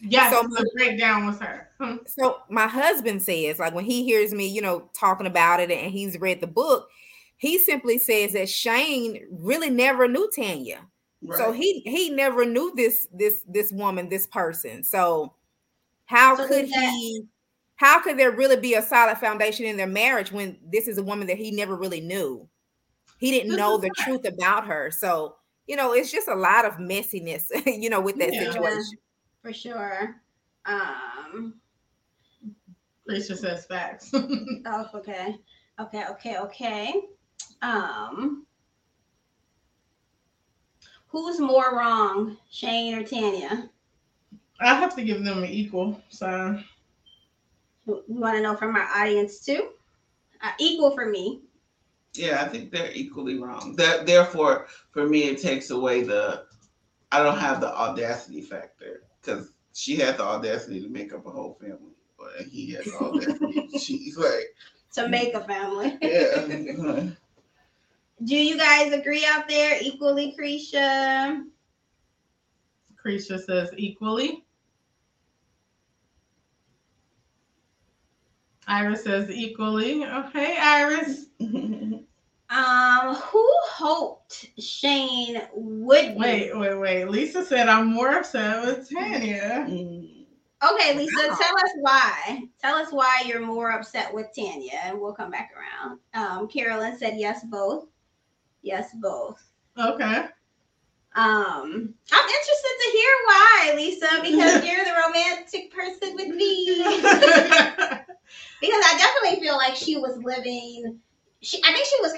Yes, so the breakdown was her. So my husband says, like, when he hears me, you know, talking about it and he's read the book, he simply says that Shane really never knew Tanya. Right. So he never knew this woman, this person. So how could there really be a solid foundation in their marriage when this is a woman that he never really knew? He didn't know the truth about her. So, you know, it's just a lot of messiness, you know, with that situation. For sure. Rachel says facts. Oh, okay. Okay. Who's more wrong, Shane or Tanya? I have to give them an equal. So you want to know from our audience too? Equal for me. Yeah, I think they're equally wrong. Therefore, for me, it takes away I don't have the audacity factor because she had the audacity to make up a whole family, but he had the audacity to make a family. Yeah. Do you guys agree out there? Equally, Creisha? Creisha says equally. Iris says equally. Okay, Iris. Who hoped Shane would wait. Lisa said I'm more upset with Tanya. Okay, Lisa, tell us why you're more upset with Tanya, and we'll come back around. Carolyn said yes both. Okay. I'm interested to hear why, Lisa, because you're the romantic person with me. Because I definitely feel like she was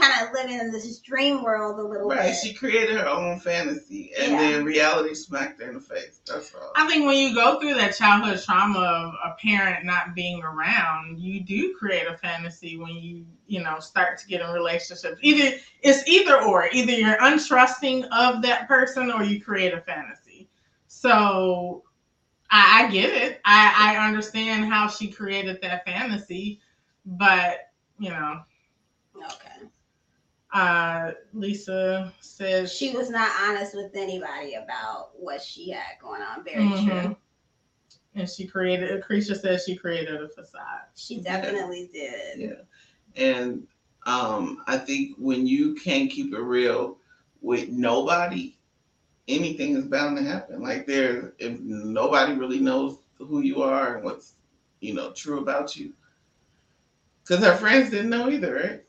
kind of living in this dream world a little bit. Right, she created her own fantasy, and then reality smacked her in the face. That's all. I think when you go through that childhood trauma of a parent not being around, you do create a fantasy when you start to get in relationships. Either you're untrusting of that person or you create a fantasy. So I get it. I understand how she created that fantasy, but, you know. Okay. Lisa says she was not honest with anybody about what she had going on. Very true. And Creisha says she created a facade. She definitely did. Yeah. And I think when you can't keep it real with nobody, anything is bound to happen. Like if nobody really knows who you are and what's, you know, true about you. Because her friends didn't know either, right?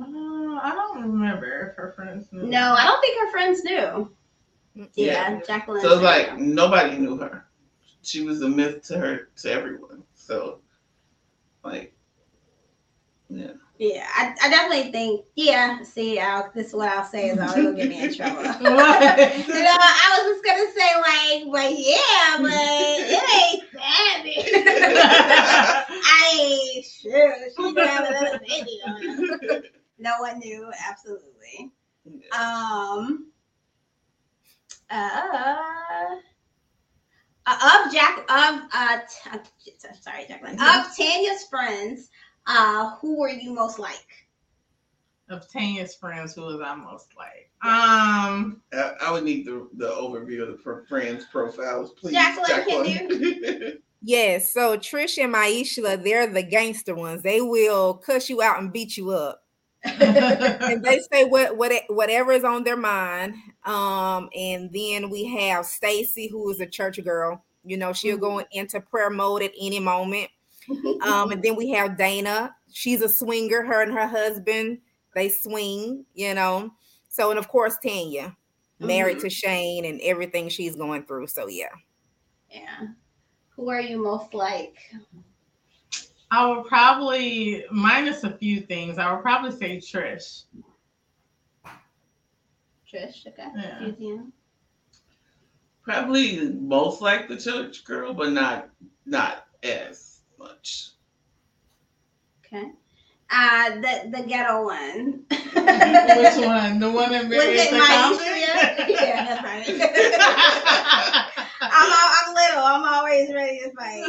I don't remember if her friends knew. No, I don't think her friends knew. Yeah, Jacqueline. So it's like nobody knew her. She was a myth to everyone. So, like, yeah. Yeah, I definitely think. Yeah, see, this is what I'll say is always gonna get me in trouble. You know, I was just gonna say it ain't that. I ain't sure she could have another baby on. No one knew, absolutely. Jacqueline, of Tanya's friends, who were you most like? Of Tanya's friends, who was I most like? I would need the overview of the friends' profiles, please. Jacqueline, can you? Yes. So Trish and Maisha, they're the gangster ones. They will cuss you out and beat you up. And they say whatever is on their mind. And then we have Stacy, who is a church girl. You know, she'll go into prayer mode at any moment. And then we have Dana. She's a swinger. Her and her husband, they swing, you know. So, and of course, Tanya, married to Shane and everything she's going through. So, yeah. Yeah. Who are you most like? I would probably, minus a few things, I would probably say Trish. Trish, okay. Yeah. Probably most like the church girl, but not as much. Okay. The ghetto one. Which one? The one in various accomplishments? Yeah, that's right. I'm little. I'm always ready to fight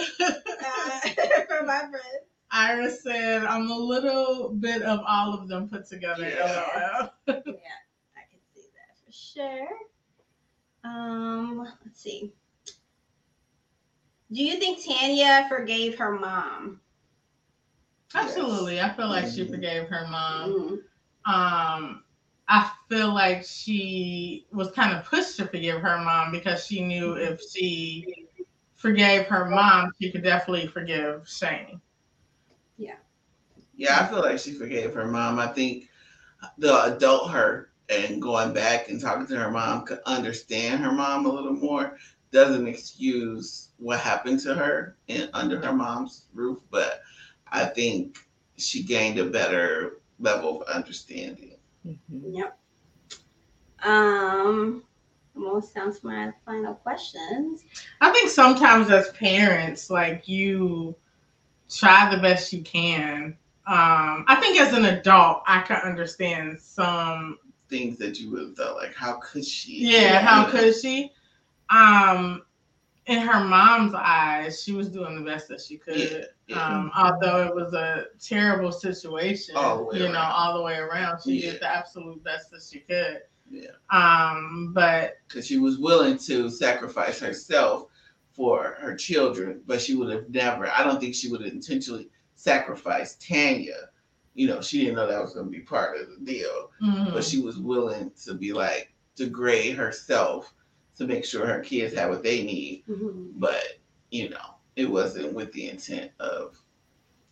for my friends. Iris said, I'm a little bit of all of them put together. Yeah, yeah, I can see that for sure. Let's see. Do you think Tanya forgave her mom? Absolutely. I feel like she forgave her mom. I feel like she was kind of pushed to forgive her mom because she knew if she forgave her mom, she could definitely forgive Shane. Yeah. Yeah, I feel like she forgave her mom. I think the adult her and going back and talking to her mom could understand her mom a little more. Doesn't excuse what happened to her and under her mom's roof, but I think she gained a better level of understanding. Mm-hmm. Yep. Almost down to my final questions. I think sometimes as parents, like, you try the best you can. I think as an adult, I can understand some things that you would have thought, like, how could she? Yeah, how could she? In her mom's eyes, she was doing the best that she could. Yeah, yeah. Although it was a terrible situation, all the way around, she did the absolute best that she could. Yeah. But because she was willing to sacrifice herself for her children, but she would have never. I don't think she would have intentionally sacrificed Tanya. You know, she didn't know that was going to be part of the deal, but she was willing to be like degrade herself to make sure her kids had what they need. Mm-hmm. But, you know, it wasn't with the intent of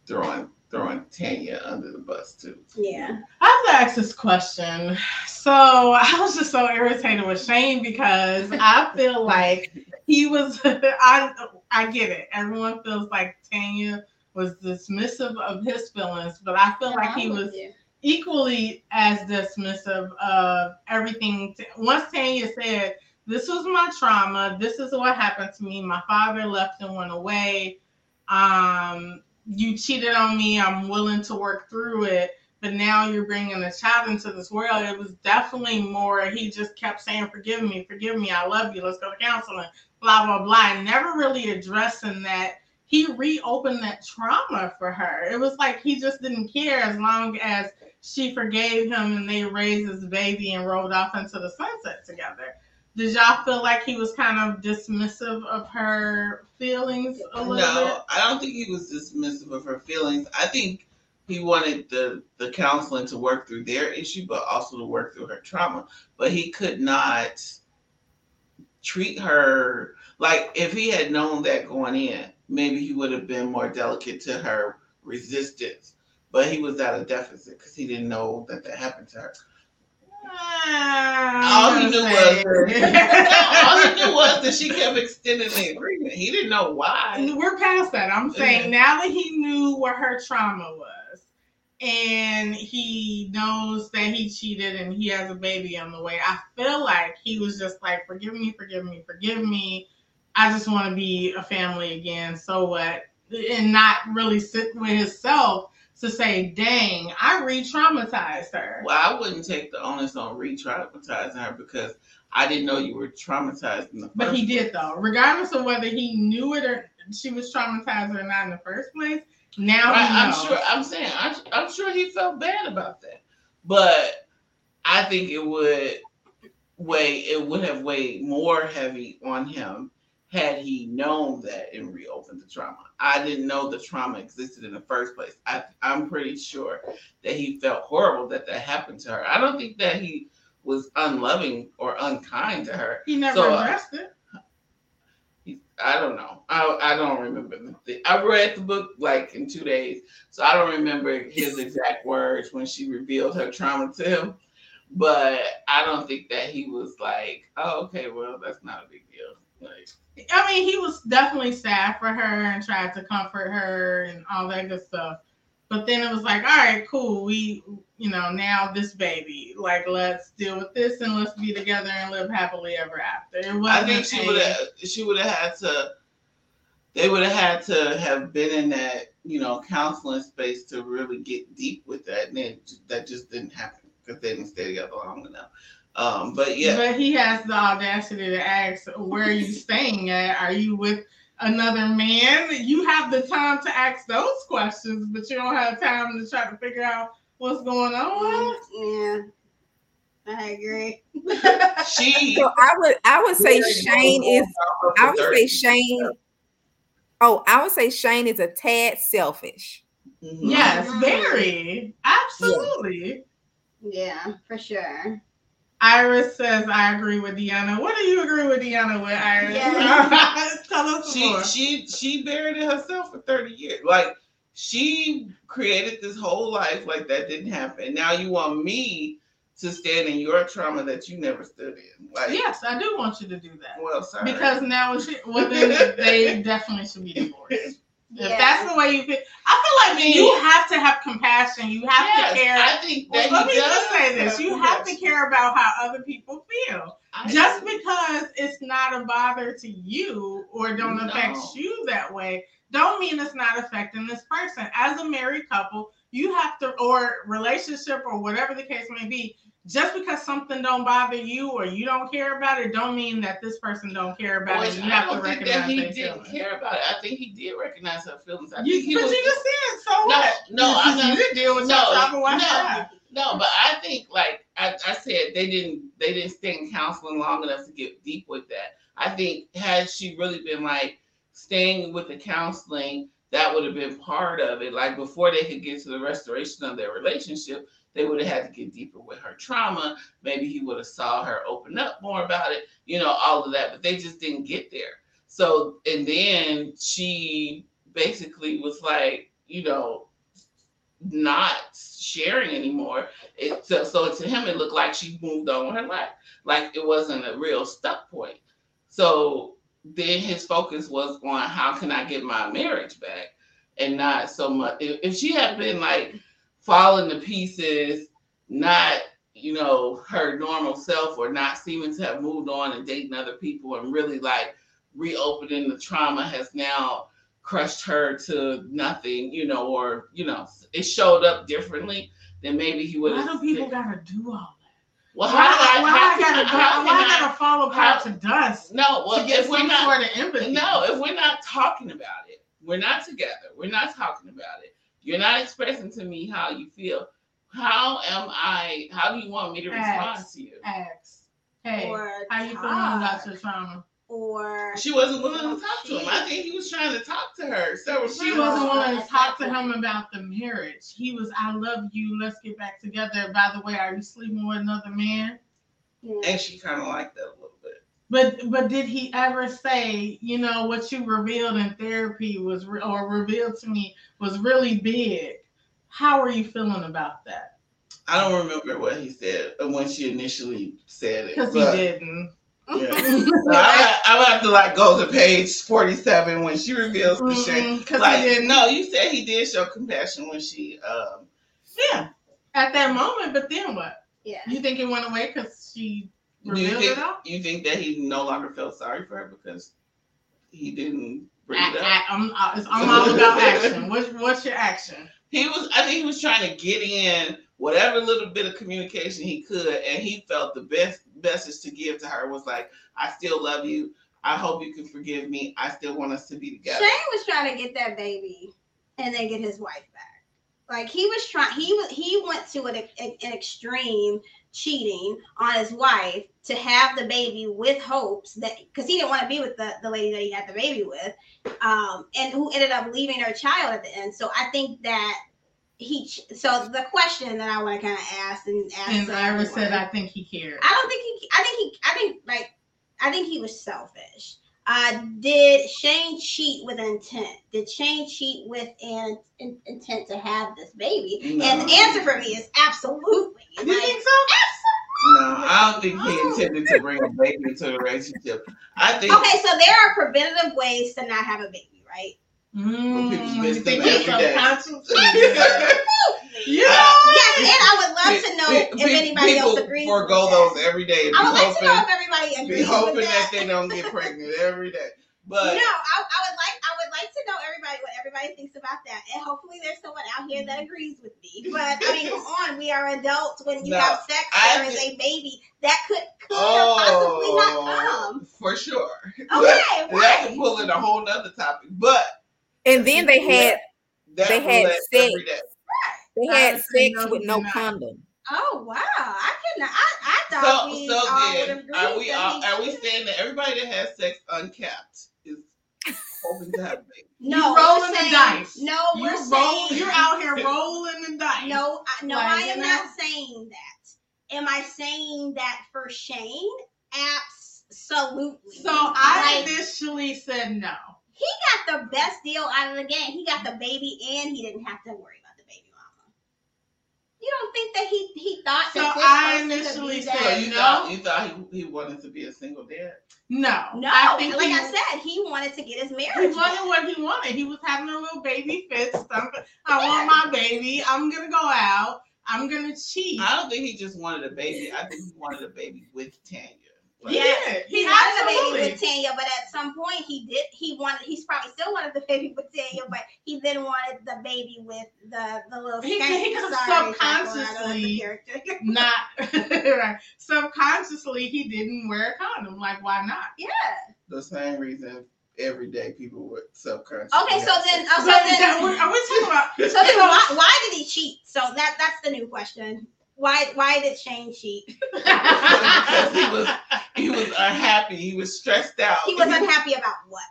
throwing Tanya under the bus, too. Yeah. I have to ask this question. So I was just so irritated with Shane because I feel like he was, I get it. Everyone feels like Tanya was dismissive of his feelings, but I feel like he was equally as dismissive of everything. Once Tanya said, this was my trauma. This is what happened to me. My father left and went away. You cheated on me. I'm willing to work through it. But now you're bringing a child into this world. It was definitely more, he just kept saying, forgive me, forgive me. I love you. Let's go to counseling, blah, blah, blah. And never really addressing that. He reopened that trauma for her. It was like he just didn't care as long as she forgave him and they raised his baby and rolled off into the sunset together. Did y'all feel like he was kind of dismissive of her feelings a little bit? No, I don't think he was dismissive of her feelings. I think he wanted the counseling to work through their issue, but also to work through her trauma. But he could not treat her, like, if he had known that going in, maybe he would have been more delicate to her resistance. But he was at a deficit because he didn't know that happened to her. All he knew was that she kept extending the agreement. He didn't know why. We're past that. I'm saying now that he knew what her trauma was and he knows that he cheated and he has a baby on the way, I feel like he was just like, forgive me, forgive me, forgive me. I just want to be a family again. So what? And not really sit with himself to say, dang, I re-traumatized her. Well, I wouldn't take the onus on re-traumatizing her because I didn't know you were traumatized in the first place. But he did, though. Regardless of whether he knew it or she was traumatized or not in the first place, now he knows. I'm sure he felt bad about that. But I think it would have weighed more heavy on him had he known that and reopened the trauma. I didn't know the trauma existed in the first place. I'm pretty sure that he felt horrible that happened to her. I don't think that he was unloving or unkind to her. He never addressed it. I don't know. I don't remember. I read the book like in 2 days, so I don't remember his exact words when she revealed her trauma to him. But I don't think that he was like, oh, okay, well, that's not a big deal. Like, I mean, he was definitely sad for her and tried to comfort her and all that good stuff. But then it was like, all right, cool. Now this baby, like, let's deal with this and let's be together and live happily ever after. I think they would have had to have been in that, counseling space to really get deep with that. And then that just didn't happen because they didn't stay together long enough. But yeah. But he has the audacity to ask, where are you staying at? Are you with another man? You have the time to ask those questions, but you don't have time to try to figure out what's going on. Yeah, I agree. So I would say Shane is a tad selfish. Mm-hmm. Yes, very. Absolutely. Yeah, for sure. Iris says, I agree with Deanna. What do you agree with Deanna with, Iris? Yeah. Tell us more. She buried it herself for 30 years. Like, she created this whole life like that didn't happen. Now you want me to stand in your trauma that you never stood in. Like, yes, I do want you to do that. Well, sorry. Because now then they definitely should be divorced. Yeah. If that's the way you feel, I feel like you have to have compassion. You have to care. I think that let me just say this: you have to care about how other people feel. Just because it's not a bother to you or don't affect you that way, don't mean it's not affecting this person. As a married couple, you have to, or relationship, or whatever the case may be. Just because something don't bother you or you don't care about it, don't mean that this person don't care about it. You have to recognize that he didn't care about it. I think he did recognize her feelings. You just said so. What? No, I'm not. You deal with no. But I think, like I said, they didn't stay in counseling long enough to get deep with that. I think had she really been like staying with the counseling, that would have been part of it. Like before they could get to the restoration of their relationship, they would have had to get deeper with her trauma. Maybe he would have saw her open up more about it, all of that, but they just didn't get there. So, and then she basically was like, not sharing anymore. So to him, it looked like she moved on with her life. Like it wasn't a real stuck point. So then his focus was on how can I get my marriage back? And not so much. If she had been like, falling to pieces, not, her normal self or not seeming to have moved on and dating other people and really like reopening the trauma has now crushed her to nothing, or it showed up differently, then maybe he would have. Why do people gotta do all that? Well, why I gotta fall apart to dust? No, well, if we're not talking about it, we're not together, we're not talking about it. You're not expressing to me how you feel. How do you want me to respond to you? Ask. Hey, how you feeling about your trauma? Or she wasn't willing to talk to him. I think he was trying to talk to her several times. She wasn't willing to talk to him about the marriage. He was, I love you. Let's get back together. By the way, are you sleeping with another man? Yeah. And she kind of liked that a little bit. But did he ever say, what you revealed in therapy was, or revealed to me was really big? How are you feeling about that? I don't remember what he said when she initially said it. Because he didn't. Yeah. I would have to like go to page 47 when she reveals the shame. Because he didn't. No, you said he did show compassion when she. Yeah, at that moment. But then what? Yeah. You think it went away because she. You think that he no longer felt sorry for her because he didn't bring it up? I'm all about action. What's your action? I think he was trying to get in whatever little bit of communication he could, and he felt the best message to give to her was like, I still love you. I hope you can forgive me. I still want us to be together. Shane was trying to get that baby and then get his wife back. Like he was trying, he went to an extreme cheating on his wife to have the baby with hopes that, because he didn't want to be with the lady that he had the baby with, and who ended up leaving her child at the end. So I think that so the question that I want to kind of ask and Ira said, I think he cared. I think he was selfish. Did Shane cheat with intent? Did Shane cheat with an intent to have this baby? No. And the answer for me is absolutely. You think so? Absolutely. No, I don't think he intended to bring a baby into the relationship. I think. Okay, so there are preventative ways to not have a baby, right? And I would love to know if anybody else agrees. Forego those every day. I would like to know if everybody agrees. Be hoping with that they don't get pregnant every day. But no, I would like to know what everybody thinks about that, and hopefully there's someone out here that agrees with me. But I mean, come on, we are adults. When you have sex, there is a baby that could possibly not come. For sure. Okay, that could pull in a whole nother topic. But and then they had sex. They had sex with no condom. Oh wow! I couldn't. I thought are we saying that everybody that has sex uncapped is hoping to have a baby? No, rolling the dice. No, you're out here rolling the dice. I am not saying that. Am I saying that for Shane? Absolutely. So I initially said no. He got the best deal out of the game. He got the baby, and he didn't have to worry. You don't think that he thought that? So I initially said you thought he wanted to be a single dad? No. I think he wanted to get his marriage. He wanted what he wanted. He was having a little baby fit stuff. I want my baby. I'm gonna go out. I'm gonna cheat. I don't think he just wanted a baby. I think he wanted a baby with Tanya. Like, he wanted a baby with Tanya, but at some point he's probably still wanted the baby with Tanya, but he then wanted the baby with the little he subconsciously subconsciously he didn't wear a condom. Like, why not? Yeah. The same reason everyday people would subconsciously. Okay, why did he cheat? So that's the new question. Why did Shane cheat? Because he was unhappy. He was stressed out. He was unhappy about what?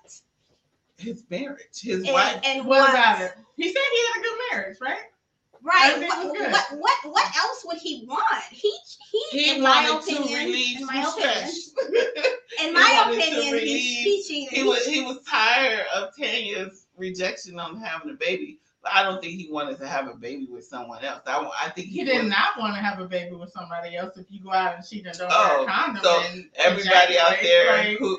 His marriage. His wife. And what about it? He said he had a good marriage, right? Right. What else would he want? He in my opinion, to relieve some stress. In my opinion, he cheated. He was tired of Tanya's rejection on having a baby. I don't think he wanted to have a baby with someone else. I think he did not want to have a baby with somebody else. If you go out and cheat and don't wear a condom, so everybody out there who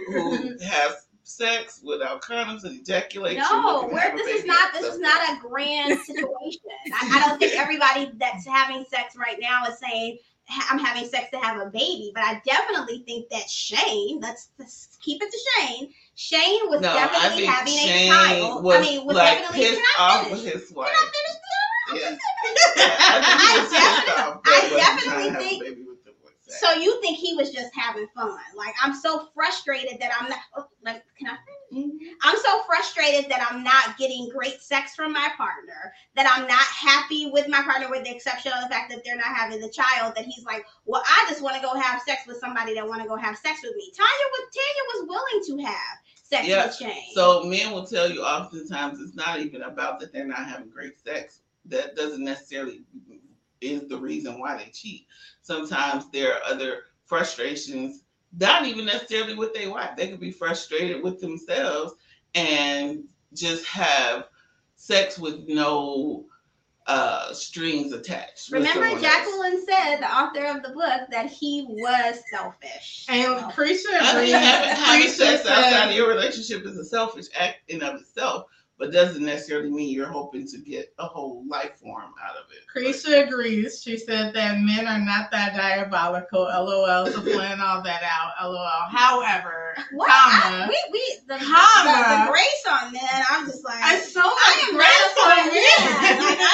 has sex without condoms and ejaculates. No, this is not a grand situation. I don't think everybody that's having sex right now is saying I'm having sex to have a baby, but I definitely think that Shane. Let's keep it to Shane. Shane was definitely having a child. Definitely pissed off with his wife. I definitely think. So you think he was just having fun? Like, I'm so frustrated that I'm not. Like, can I finish? I'm so frustrated that I'm not getting great sex from my partner. That I'm not happy with my partner, with the exception of the fact that they're not having the child. That he's like, well, I just want to go have sex with somebody that want to go have sex with me. Tanya was willing to have sex with Shane. So men will tell you oftentimes it's not even about that they're not having great sex. That doesn't necessarily is the reason why they cheat. Sometimes there are other frustrations, not even necessarily with their wife. They could be frustrated with themselves and just have sex with no strings attached. Remember, Jacqueline said, the author of the book, that he was selfish. And having sex outside of your relationship is a selfish act in of itself, but doesn't necessarily mean you're hoping to get a whole life form out of it. Creisha agrees. She said that men are not that diabolical. LOL. So plan all that out. LOL. However, the grace on men. I'm just like, I am grace on men. Like, I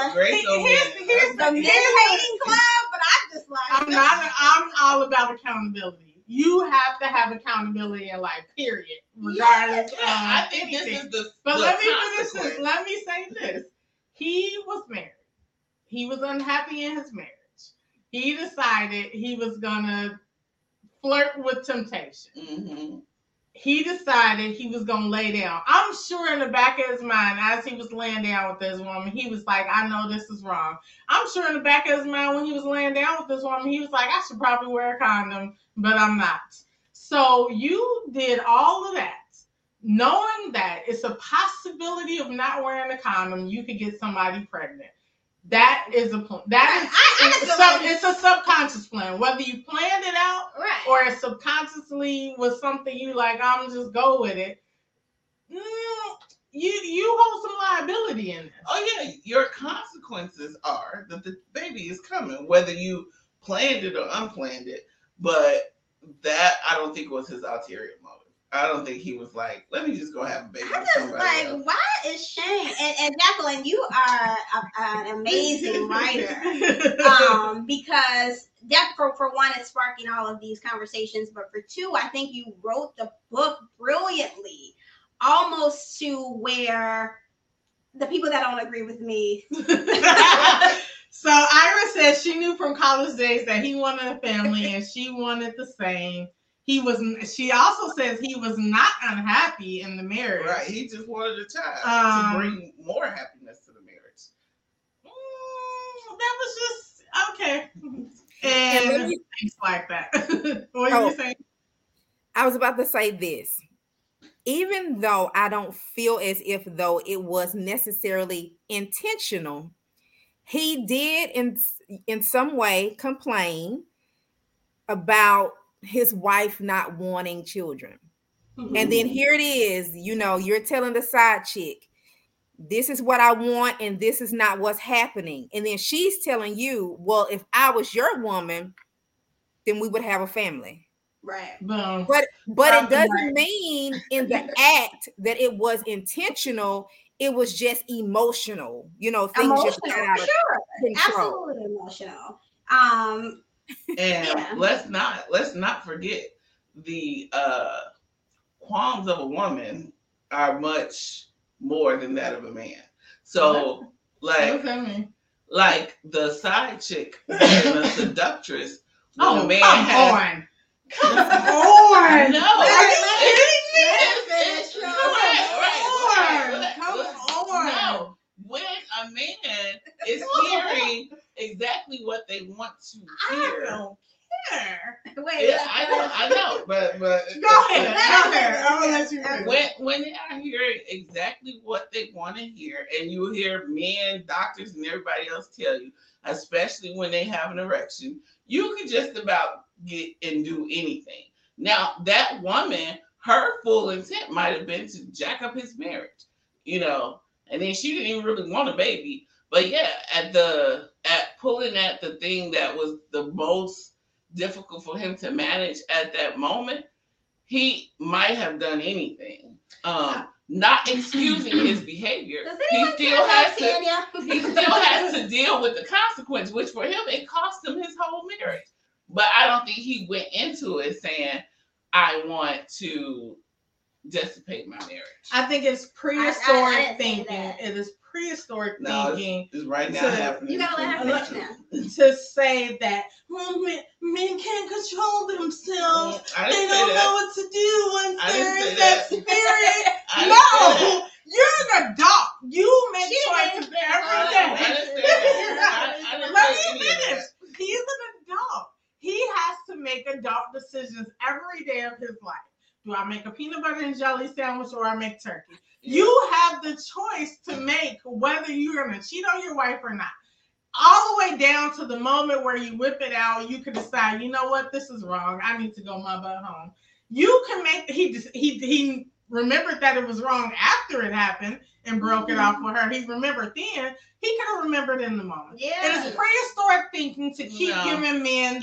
am not. Grace on men. the mediating club, but I just like I'm all about accountability. You have to have accountability in life, period. Regardless of I think anything. This is the But the let me finish this. Let me say this. He was married. He was unhappy in his marriage. He decided he was gonna flirt with temptation. Mm-hmm. He decided he was gonna lay down. I'm sure in the back of his mind, as he was laying down with this woman, he was like, I know this is wrong. I'm sure in the back of his mind, when he was laying down with this woman, he was like, I should probably wear a condom, but I'm not. So you did all of that, knowing that it's a possibility of not wearing a condom, you could get somebody pregnant. That is a plan. It's a subconscious plan. Whether you planned it out or it subconsciously was something you like, I'm just go with it. You hold some liability in this. Oh yeah, your consequences are that the baby is coming, whether you planned it or unplanned it. But that I don't think was his ulterior motive. I don't think he was like, let me just go have a baby. I'm just like, else. Why is shame? And Jacqueline, you are an amazing writer. Because that for one, it's sparking all of these conversations. But for two, I think you wrote the book brilliantly, almost to where the people that don't agree with me. So Ira says she knew from college days that he wanted a family and she wanted the same. She also says he was not unhappy in the marriage. Right. He just wanted a child to bring more happiness to the marriage. That was just okay. And things like that. What were you saying? I was about to say this. Even though I don't feel as if though it was necessarily intentional, he did in some way complain about his wife not wanting children. Mm-hmm. And then here it is, you know, you're telling the side chick, this is what I want and this is not what's happening. And then she's telling you, well, if I was your woman, then we would have a family. Right. But it doesn't mean in the act that it was intentional. It was just emotional. You know, things just got out of control. Absolutely emotional. And let's not forget the qualms of a woman are much more than that of a man. So like the side chick being a seductress. Oh, man, come on! No, come on! When a man is hearing exactly what they want to hear. I don't care. Wait. Yeah, I know. But go ahead. I'm gonna let you go. When they are hearing exactly what they want to hear, and you hear men, doctors, and everybody else tell you, especially when they have an erection, you can just about get and do anything. Now, that woman, her full intent might have been to jack up his marriage, you know, and then she didn't even really want a baby. But yeah, at pulling at the thing that was the most difficult for him to manage at that moment, he might have done anything. Not excusing his behavior. He still has to deal with the consequence, which for him, it cost him his whole marriage. But I don't think he went into it saying, I want to dissipate my marriage. I think it's prehistoric thinking. It is prehistoric thinking. It's right now happening. You gotta let her finish now. To say that men can't control themselves. They don't know what to do once they're in that spirit. No, you're an adult. You make choices every day. Let me finish. He's an adult. He has to make adult decisions every day of his life. Do I make a peanut butter and jelly sandwich or I make turkey? You have the choice to make whether you're going to cheat on your wife or not. All the way down to the moment where you whip it out, you can decide, you know what, this is wrong. I need to go my butt home. You can make, he remembered that it was wrong after it happened and broke it off with her. He remembered then. He could have remembered in the moment. Yeah. And it's prehistoric thinking to keep giving men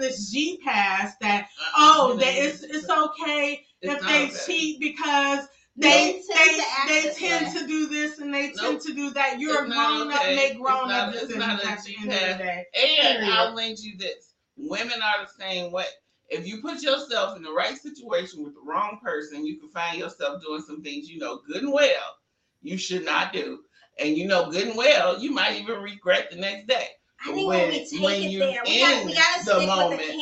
this G pass that it's okay if they cheat because They tend to do this and they tend to do that. You're grown up. It's not a cheap pass. And I'll lend you this. Women are the same way. If you put yourself in the right situation with the wrong person, you can find yourself doing some things you know good and well you should not do. And you know good and well you might even regret the next day. I think we gotta stick with the moment.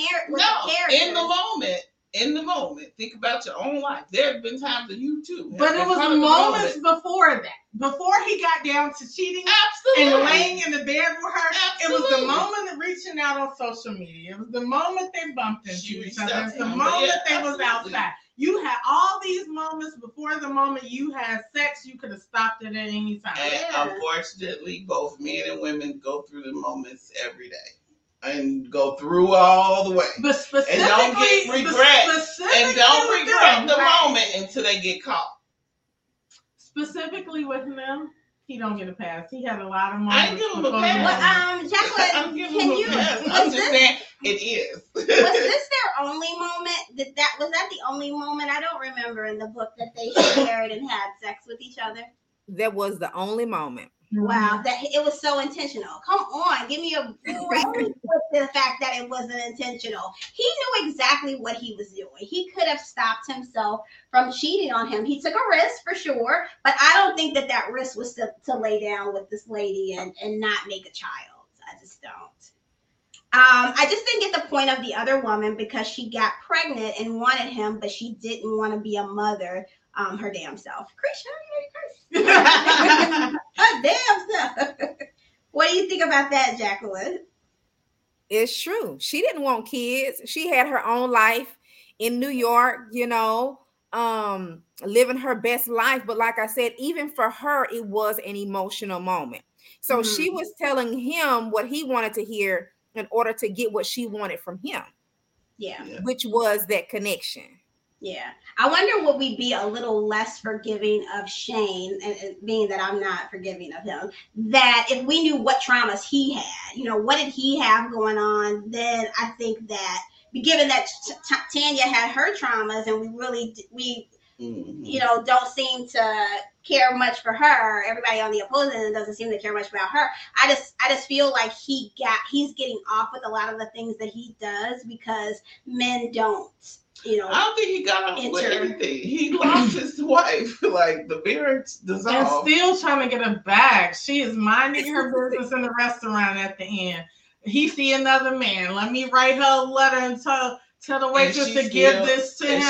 Think about your own life. There have been times that you too. But it was moments before that. Before he got down to cheating and laying in the bed with her. Absolutely. It was the moment of reaching out on social media. It was the moment they bumped into each other. It was the moment they was outside. You had all these moments before the moment you had sex. You could have stopped it at any time. And unfortunately, both men and women go through the moments every day. And go through all the way, but and don't get regrets, and don't regret the moment until they get caught. Specifically with him, he don't get a pass. He had a lot of moments. I give him a pass. Well, Jacqueline, can you? I'm just saying it is. Was this their only moment? Was that the only moment? I don't remember in the book that they shared and had sex with each other. That was the only moment. Wow, that it was so intentional. Come on, give me a break with the fact that it wasn't intentional. He knew exactly what he was doing. He could have stopped himself from cheating on him. He took a risk for sure, but I don't think that risk was to lay down with this lady and not make a child. I just don't. I just didn't get the point of the other woman because she got pregnant and wanted him, but she didn't want to be a mother. Her damn self. Christian, her damn self. What do you think about that, Jacqueline? It's true. She didn't want kids. She had her own life in New York, you know, living her best life. But like I said, even for her, it was an emotional moment. So she was telling him what he wanted to hear in order to get what she wanted from him. Yeah. Which was that connection. Yeah. I wonder would we be a little less forgiving of Shane, and being that I'm not forgiving of him, that if we knew what traumas he had, you know, what did he have going on, then I think that given that Tanya had her traumas and we don't seem to care much for her. Everybody on the opposing end doesn't seem to care much about her. I just feel like he's getting off with a lot of the things that he does because men don't. You know, I don't think he got off with everything. He lost his wife. Like, the marriage dissolved. And still trying to get her back. She is minding her business in the restaurant at the end. He see another man. Let me write her a letter and tell the waitress to give this to him.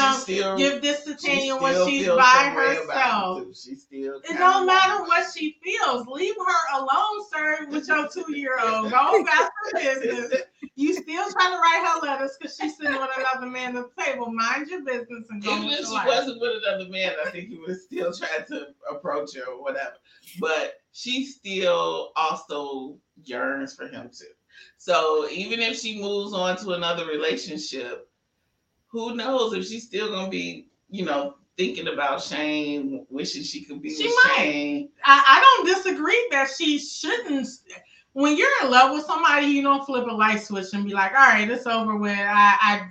Give this to Tanya when she's by herself. It don't matter what she feels. Leave her alone, sir, with your 2-year-old. Go about her business. You still trying to write her letters because she's sitting with another man at the table. Mind your business and go. Even if she wasn't with another man, I think he was still trying to approach her or whatever. But she still also yearns for him too. So even if she moves on to another relationship, who knows if she's still gonna be, you know, thinking about Shane, wishing she could be with Shane. I don't disagree that she shouldn't. When you're in love with somebody, you don't flip a light switch and be like, all right, it's over with. I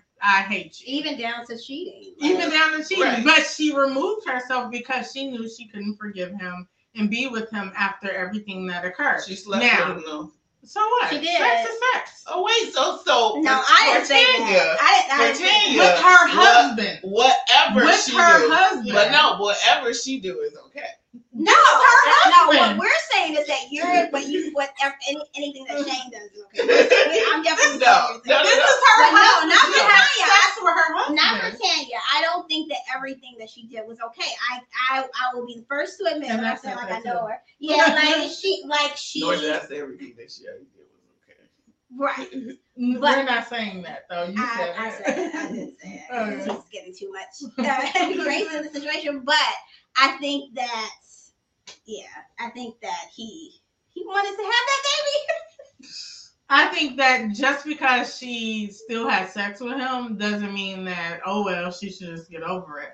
hate you. Even down to cheating. Right. But she removed herself because she knew she couldn't forgive him and be with him after everything that occurred. She slept with him. So what? She did. Sex is sex. Oh wait, so. No, I didn't say that. With her husband. But no, whatever she do is okay. No, what we're saying is that anything that Shane does is okay. I'm definitely this is her husband. No, not for Tanya. That's for her husband. Not for Tanya. I don't think that everything that she did was okay. I will be the first to admit. I sound like I know her. Yeah, like she. Nor did I say everything that she did was okay. Right. But we're not saying that though. I didn't say that. It's just getting too much grace in the situation, but I think that. Yeah, I think that he wanted to have that baby. I think that just because she still had sex with him doesn't mean that, oh, well, she should just get over it.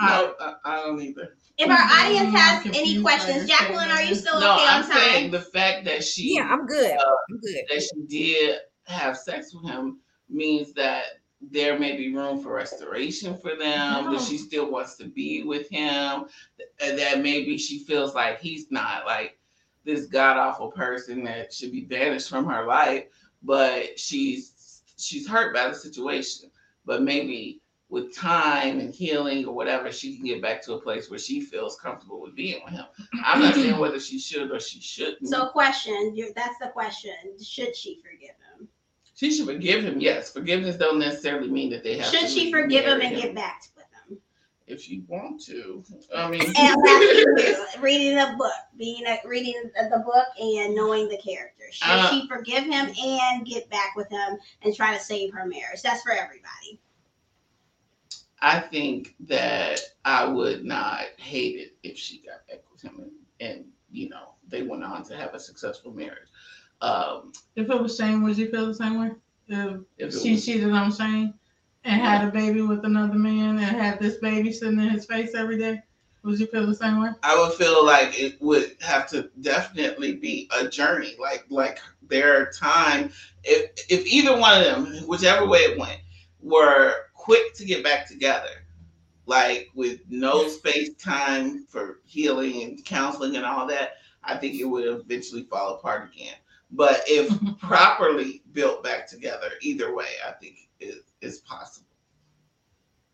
No, I don't either. If our audience has any questions, Jacqueline, are you still okay on time? No, I'm saying the fact that she... Yeah, I'm good. That she did have sex with him means that there may be room for restoration for them, but she still wants to be with him. And that maybe she feels like he's not like this god-awful person that should be banished from her life, but she's hurt by the situation. But maybe with time and healing or whatever, she can get back to a place where she feels comfortable with being with him. I'm not saying whether she should or she shouldn't. So question, that's the question. Should she forgive him? She should forgive him, yes. Forgiveness don't necessarily mean that they have to. Should she forgive him and get back with him? If you want to. I mean. Reading a book. Reading the book and knowing the character. Should she forgive him and get back with him and try to save her marriage? That's for everybody. I think that I would not hate it if she got back with him and you know, they went on to have a successful marriage. If it was Shane, would you feel the same way? If she cheated on Shane and had a baby with another man and had this baby sitting in his face every day, would you feel the same way? I would feel like it would have to definitely be a journey, like their time. If either one of them, whichever way it went, were quick to get back together, like with no space time for healing and counseling and all that, I think it would eventually fall apart again. But if properly built back together, either way, I think it is possible.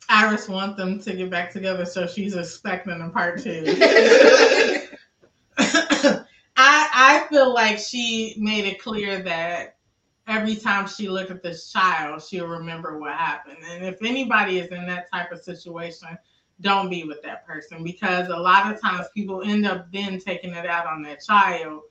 Iris wants them to get back together, so she's expecting a part two. I feel like she made it clear that every time she looked at this child, she'll remember what happened. And if anybody is in that type of situation, don't be with that person, because a lot of times people end up then taking it out on that child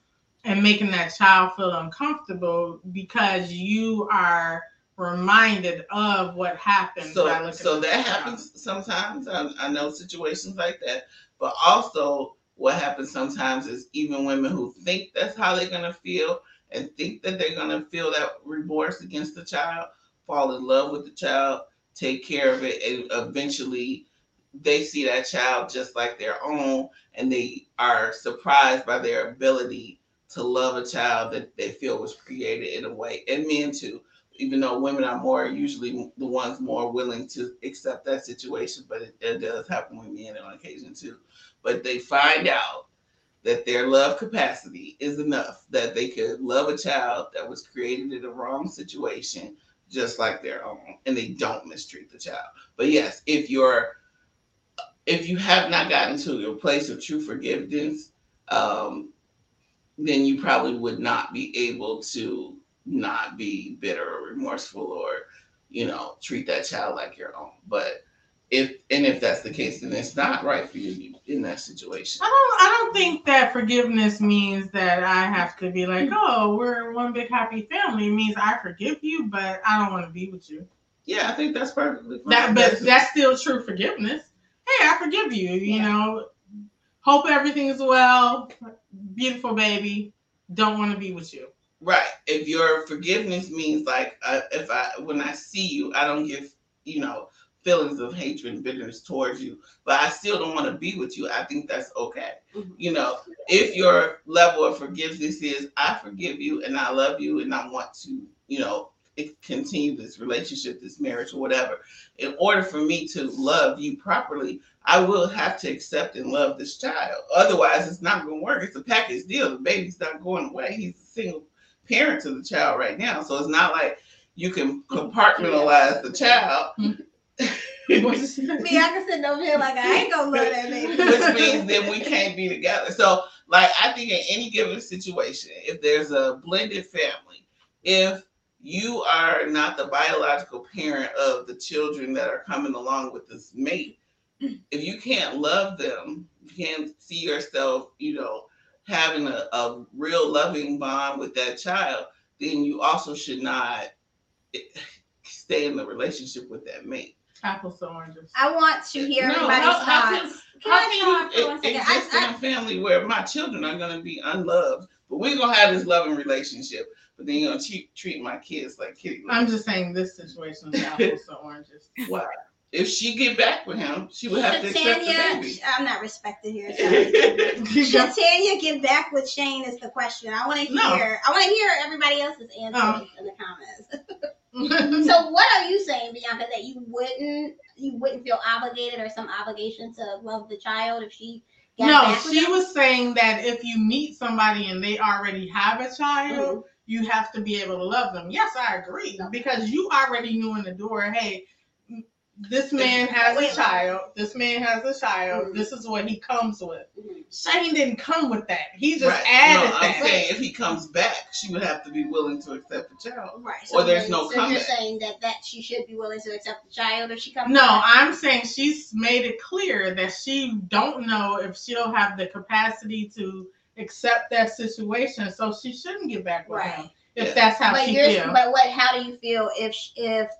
and making that child feel uncomfortable because you are reminded of what happened. So that happens sometimes. I know situations like that. But also what happens sometimes is even women who think that's how they're going to feel and think that they're going to feel that remorse against the child, fall in love with the child, take care of it, and eventually they see that child just like their own, and they are surprised by their ability to love a child that they feel was created in a way, and men too, even though women are more usually the ones more willing to accept that situation, but it does happen with men on occasion too. But they find out that their love capacity is enough that they could love a child that was created in the wrong situation just like their own, and they don't mistreat the child. But yes, if you have not gotten to a place of true forgiveness, then you probably would not be able to not be bitter or remorseful or, you know, treat that child like your own. But if that's the case, then it's not right for you to be in that situation. I don't think that forgiveness means that I have to be like, oh, we're one big happy family. It means I forgive you, but I don't want to be with you. Yeah, I think that's perfectly fine. But that's still true forgiveness. Hey, I forgive you, you know, hope everything's well, beautiful baby, don't want to be with you. Right. If your forgiveness means like, when I see you, I don't give, you know, feelings of hatred and bitterness towards you, but I still don't want to be with you, I think that's okay. Mm-hmm. You know, if your level of forgiveness is, I forgive you and I love you and I want to, you know, continue this relationship, this marriage or whatever, in order for me to love you properly, I will have to accept and love this child. Otherwise, it's not going to work. It's a package deal. The baby's not going away. He's a single parent to the child right now. So it's not like you can compartmentalize the child. Me, I can sit over here like I ain't going to love that baby. Which means then we can't be together. So, like, I think in any given situation, if there's a blended family, if you are not the biological parent of the children that are coming along with this mate, if you can't love them, you can't see yourself, you know, having a real loving bond with that child, then you also should not stay in the relationship with that mate. Apples and oranges. I want to hear everybody's thoughts. How can I exist in a family where my children are going to be unloved, but we're going to have this loving relationship, but then you're going to treat my kids like kitty. I'm just saying this situation is apples and oranges. Wow. If she get back with him, she would have to accept the baby. I'm not respected here. Should Tanya get back with Shane is the question. I want to hear everybody else's answer in the comments. So what are you saying, Bianca, that you wouldn't feel obligated or some obligation to love the child if she got back with them? Was saying that if you meet somebody and they already have a child, mm-hmm. you have to be able to love them. Yes, I agree. Okay. Because you already knew in the door, hey, this man has a child. This man has a child. Mm-hmm. This is what he comes with. Mm-hmm. Shane didn't come with that. He just added that. I'm saying if he comes back, she would have to be willing to accept the child. Right. So or there's no comeback. You're saying that she should be willing to accept the child if she comes back? No, I'm saying she's made it clear that she don't know if she'll have the capacity to accept that situation. So she shouldn't get back with him. If that's how she feels. But how do you feel if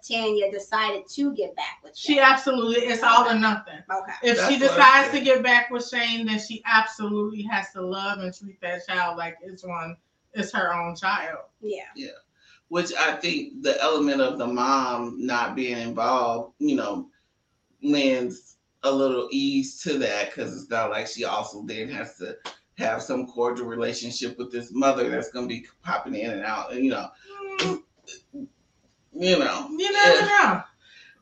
Tanya decided to get back with Shane? She absolutely, it's all or nothing. Okay. If that's she decides to get back with Shane, then she absolutely has to love and treat that child like it's her own child. Yeah. Yeah. Which I think the element of the mom not being involved, lends a little ease to that, because it's not like she also then has to have some cordial relationship with this mother that's going to be popping in and out, You never know.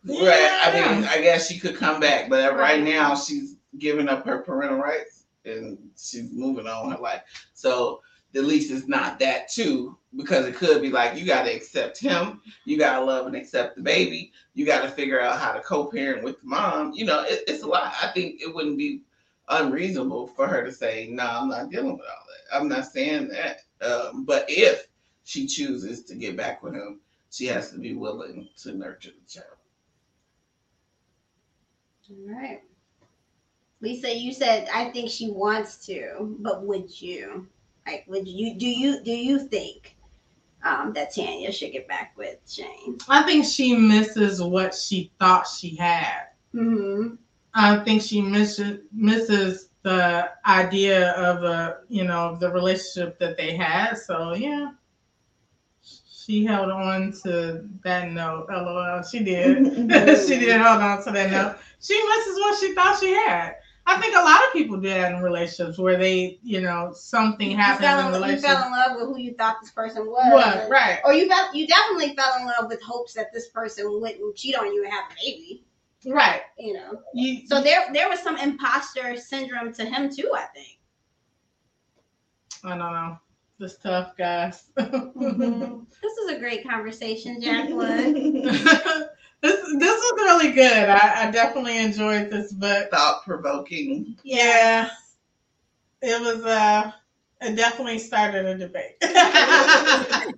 Right. I mean, I guess she could come back, but right now she's giving up her parental rights and she's moving on her life. So at least it's not that too, because it could be like, you got to accept him. You got to love and accept the baby. You got to figure out how to co-parent with the mom. It's a lot. I think it wouldn't be unreasonable for her to say, no, I'm not dealing with all that. I'm not saying that. But if she chooses to get back with him, she has to be willing to nurture the child. All right. Lisa, you said, I think she wants to, but would you? Like, do you think that Tanya should get back with Shane? I think she misses what she thought she had. Mm-hmm. I think she misses the idea of the relationship that they had. So yeah, she held on to that note. LOL, she did. She did hold on to that note. She misses what she thought she had. I think a lot of people do that in relationships where they, something happens in the relationship. You fell in love with who you thought this person was. What? Right. Or you definitely fell in love with hopes that this person wouldn't cheat on you and have a baby. Right. So there was some imposter syndrome to him too, I think. I don't know. This tough, guys. Mm-hmm. This is a great conversation, Jacqueline. this was really good. I definitely enjoyed this book. Thought-provoking. Yeah. It was, it definitely started a debate. That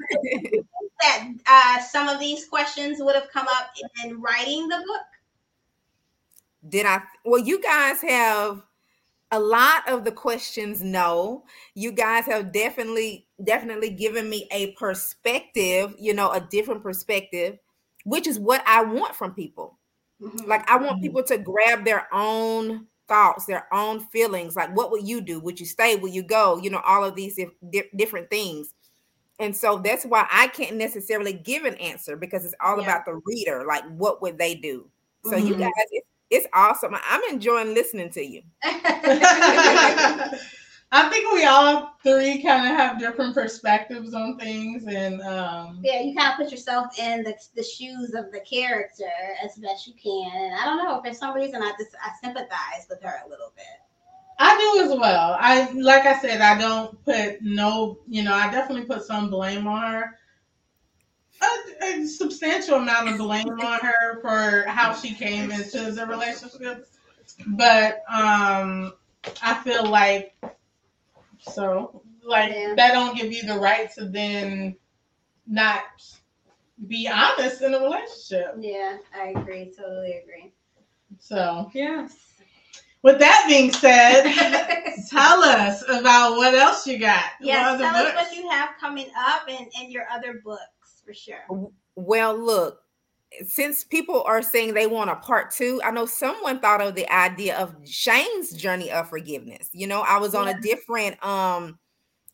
some of these questions would have come up in writing the book. You guys have a lot of the questions. No, you guys have definitely given me a perspective, a different perspective, which is what I want from people. Mm-hmm. Like, I want people to grab their own thoughts, their own feelings. Like, what would you do? Would you stay? Would you go? All of these different things. And so that's why I can't necessarily give an answer, because it's all about the reader. Like, what would they do? So you guys, it's awesome. I'm enjoying listening to you. I think we all three kind of have different perspectives on things, and you kind of put yourself in the shoes of the character as best you can. And I don't know, for some reason, I sympathize with her a little bit. I do as well. Like I said, I don't put I definitely put some blame on her. A substantial amount of blame on her for how she came into the relationship, but I feel like that don't give you the right to then not be honest in a relationship. Yeah, I agree. Totally agree. So yes. With that being said, tell us about what else you got. Yes, tell us what you have coming up and your other book. For sure. Well, look, since people are saying they want a part two, I know someone thought of the idea of Shane's journey of forgiveness. I was on a different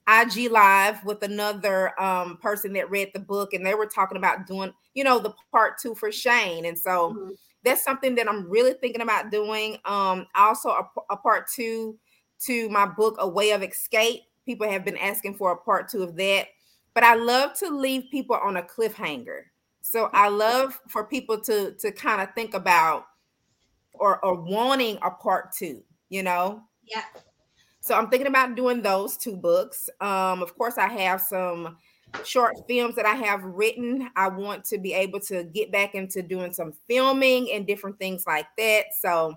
IG live with another person that read the book, and they were talking about doing, the part two for Shane. And so that's something that I'm really thinking about doing. Also a part two to my book, A Way of Escape. People have been asking for a part two of that. But I love to leave people on a cliffhanger. So I love for people to kind of think about or wanting a part two, you know? Yeah. So I'm thinking about doing those two books. Of course, I have some short films that I have written. I want to be able to get back into doing some filming and different things like that. So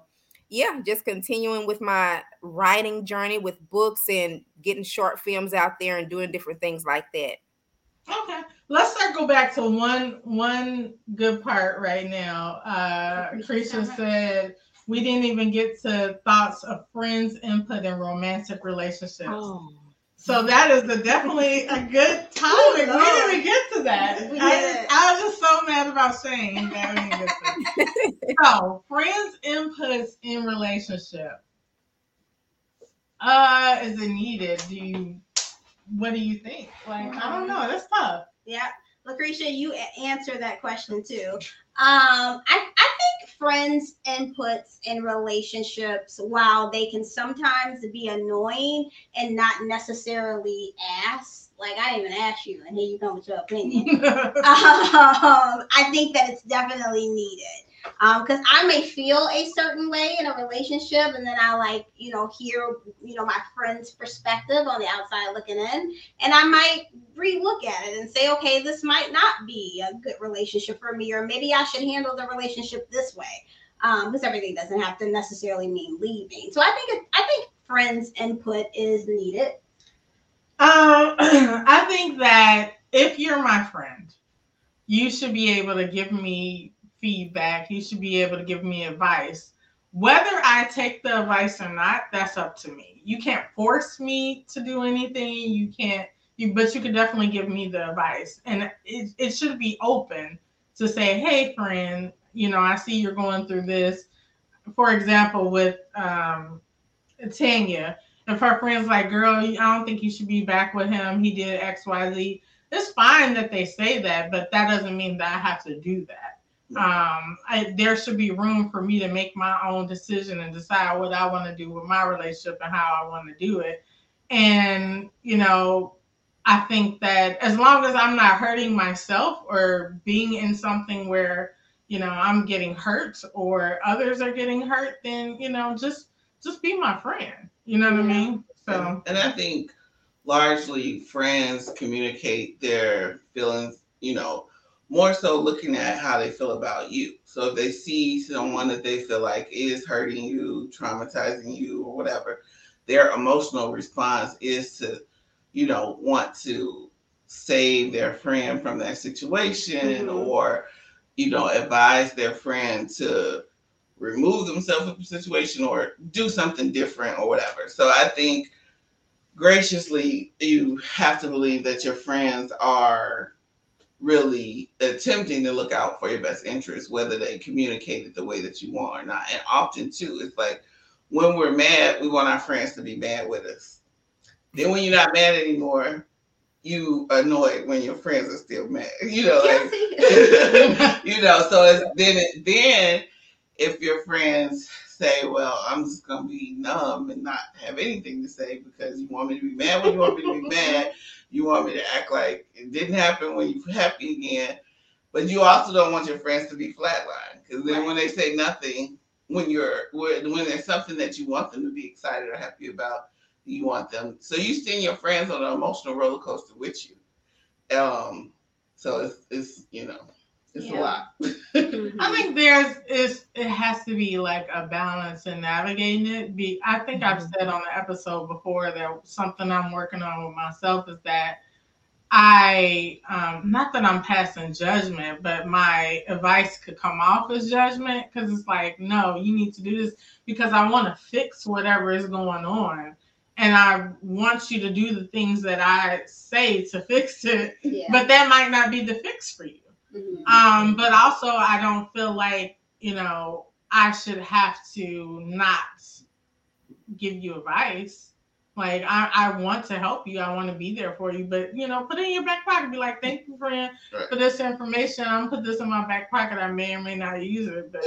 yeah, just continuing with my writing journey with books and getting short films out there and doing different things like that. Okay, let's circle back to one good part right now. Krisha said we didn't even get to thoughts of friends' input in romantic relationships. Oh. So that is definitely a good topic. We didn't even get to that. I was just so mad about Shane that we didn't get to that. So friends' inputs in relationship. Is it needed? What do you think? Like, I don't know. That's tough. Yeah. Lucretia, you answer that question too. I think friends' inputs in relationships, while they can sometimes be annoying and not necessarily asked, like I didn't even ask you and here you come with your opinion. I think that it's definitely needed. Because I may feel a certain way in a relationship and then I hear, my friend's perspective on the outside looking in, and I might re-look at it and say, okay, this might not be a good relationship for me, or maybe I should handle the relationship this way. Because everything doesn't have to necessarily mean leaving. So I think friends' input is needed. I think that if you're my friend, you should be able to give me feedback. You should be able to give me advice. Whether I take the advice or not, that's up to me. You can't force me to do anything. But you can definitely give me the advice. And it should be open to say, hey, friend, I see you're going through this. For example, with Tanya, if her friend's like, girl, I don't think you should be back with him. He did X, Y, Z. It's fine that they say that, but that doesn't mean that I have to do that. There should be room for me to make my own decision and decide what I want to do with my relationship and how I want to do it. And, I think that as long as I'm not hurting myself or being in something where, I'm getting hurt or others are getting hurt, then, just be my friend. You know what I mean? So, and I think largely friends communicate their feelings, more so looking at how they feel about you. So if they see someone that they feel like is hurting you, traumatizing you or whatever, their emotional response is to, want to save their friend from that situation, mm-hmm. or, advise their friend to remove themselves from the situation or do something different or whatever. So I think graciously, you have to believe that your friends are really attempting to look out for your best interest, whether they communicate it the way that you want or not. And often too, it's like when we're mad, we want our friends to be mad with us. Then when you're not mad anymore, you annoyed when your friends are still mad. So then if your friends say, well, I'm just going to be numb and not have anything to say because you want me to be mad when you want me to be mad. You want me to act like it didn't happen when you're happy again. But you also don't want your friends to be flatlined. Because then when they say nothing, when there's something that you want them to be excited or happy about, you want them. So you send your friends on an emotional roller coaster with you. So it's a lot. Mm-hmm. I think it has to be like a balance in navigating it. I think I've said on the episode before that something I'm working on with myself is that I, not that I'm passing judgment, but my advice could come off as judgment because it's like, no, you need to do this because I want to fix whatever is going on. And I want you to do the things that I say to fix it, but that might not be the fix for you. Mm-hmm. But also I don't feel like, I should have to not give you advice. Like I want to help you. I want to be there for you, but put it in your back pocket. Be like, thank you, friend, for this information. I'm gonna put this in my back pocket. I may or may not use it. But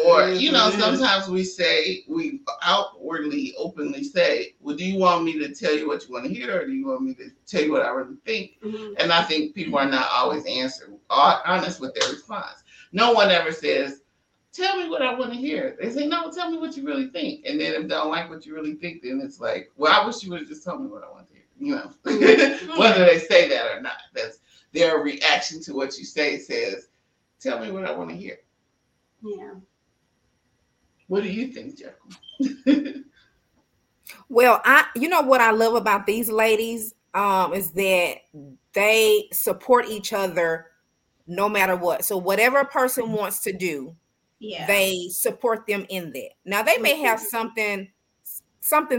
sometimes we outwardly, openly say, well, do you want me to tell you what you want to hear? Or do you want me to tell you what I really think? Mm-hmm. And I think people are not always answered honest with their response. No one ever says, tell me what I want to hear. They say, no, tell me what you really think. And then if they don't like what you really think, then it's like, well, I wish you would have just told me what I want to hear. You know, whether they say that or not, that's their reaction to what you say says, tell me what I want to hear. Yeah. What do you think, Jacqueline? Well, you know what I love about these ladies is that they support each other no matter what. So whatever a person wants to do, yeah, they support them in that. Now they may have something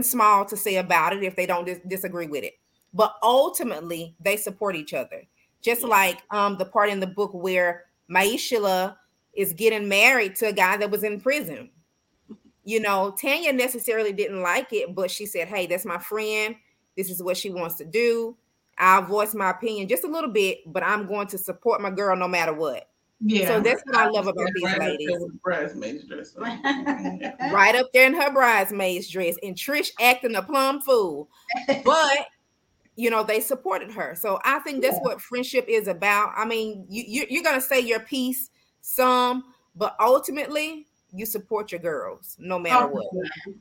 small to say about it if they don't disagree with it, but ultimately they support each other. Just like the part in the book where Maishila is getting married to a guy that was in prison. You know, Tanya necessarily didn't like it, but she said, hey, that's my friend. This is what she wants to do. I'll voice my opinion just a little bit, but I'm going to support my girl no matter what. Yeah. So that's what I love about these ladies. Right up there in her bridesmaid's dress, and Trish acting a plum fool. But you know, they supported her. So I think that's what friendship is about. I mean, you're gonna say your piece some, but ultimately you support your girls no matter what.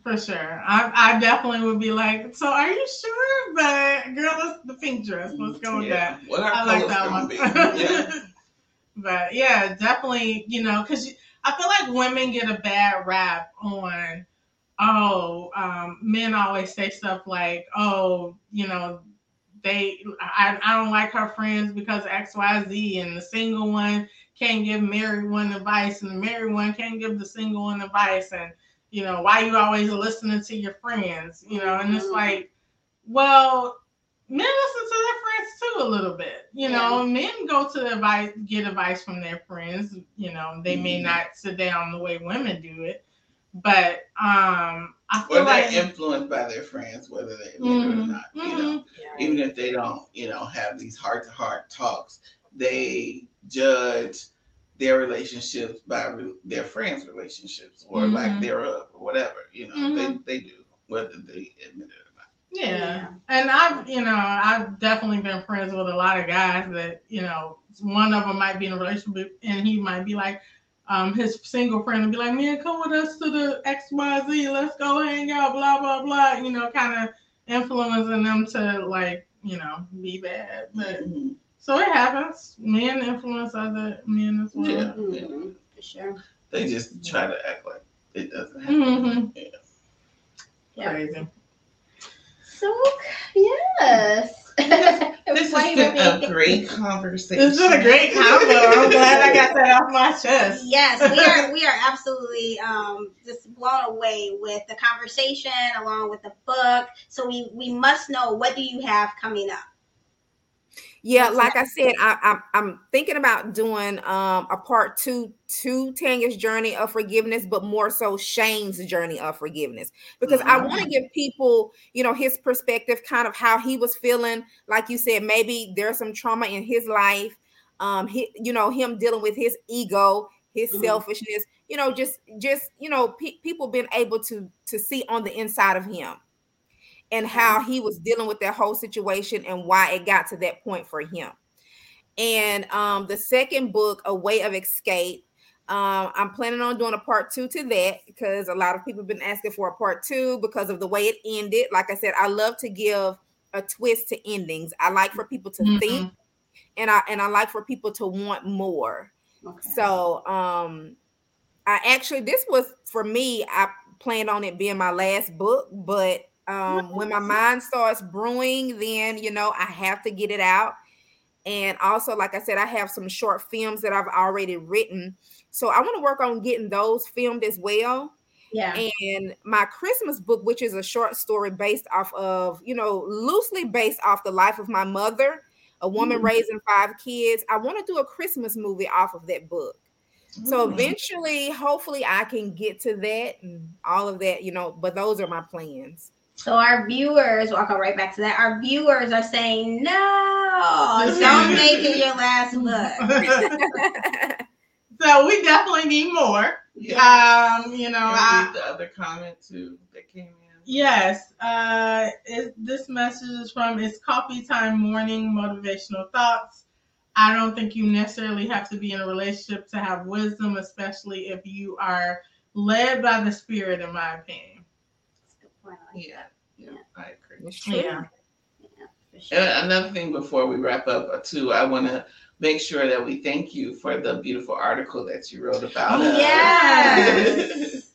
For sure. I definitely would be like, so are you sure? But girl, it's the pink dress. Let's go with that. Well, I like that one. Yeah. But yeah, definitely, you know, because I feel like women get a bad rap on, men always say stuff like, oh, you know, I don't like her friends because X, Y, Z, and the single one can't give married one advice, and the married one can't give the single one advice, and you know, why you always listening to your friends, you know, and it's like, well, men listen to their friends too a little bit, you know, men go to get advice from their friends, you know, they may not sit down the way women do it, but I feel like they're influenced by their friends, whether they do it or not, you know, even if they don't, you know, have these heart-to-heart talks, they judge their relationships by their friends' relationships or like thereof or whatever, you know, they do, whether they admit it or not. Yeah. And I've definitely been friends with a lot of guys that, you know, one of them might be in a relationship and he might be like, his single friend would be like, man, come with us to the XYZ, let's go hang out, blah, blah, blah, you know, kind of influencing them to like, you know, be bad. But so it happens. Men influence other men as well. Yeah, for sure. They just try to act like it doesn't happen. Yeah. Crazy. So, yes. This has been a great conversation. This is a great combo. I'm glad I got that off my chest. Yes, we are absolutely just blown away with the conversation along with the book. So we must know, what do you have coming up? Yeah, like I said, I'm thinking about doing a part 2 to Tanya's Journey of Forgiveness, but more so Shane's Journey of Forgiveness, because I want to give people, you know, his perspective, kind of how he was feeling. Like you said, maybe there's some trauma in his life, him dealing with his ego, his selfishness, you know, just you know, people being able to see on the inside of him, and how he was dealing with that whole situation and why it got to that point for him. And the second book, A Way of Escape, I'm planning on doing a part 2 to that, because a lot of people have been asking for a part 2 because of the way it ended. Like I said, I love to give a twist to endings. I like for people to think, and I like for people to want more. Okay. So I actually, this was, for me, I planned on it being my last book, but when my mind starts brewing, then, you know, I have to get it out. And also, like I said, I have some short films that I've already written. So I want to work on getting those filmed as well. Yeah. And my Christmas book, which is a short story based off of, you know, loosely based off the life of my mother, a woman raising 5 kids. I want to do a Christmas movie off of that book. So eventually, hopefully I can get to that and all of that, you know, but those are my plans. So our viewers, I'll go right back to that. Our viewers are saying, no, don't make it your last book. So we definitely need more. Yeah. You know, I read the other comment too that came in. Yes. This message is from It's Coffee Time Morning Motivational Thoughts. I don't think you necessarily have to be in a relationship to have wisdom, especially if you are led by the Spirit, in my opinion. That's a good point. Yeah, I agree. It's true. Yeah, for sure. And another thing before we wrap up, too, I want to make sure that we thank you for the beautiful article that you wrote about us. Yes.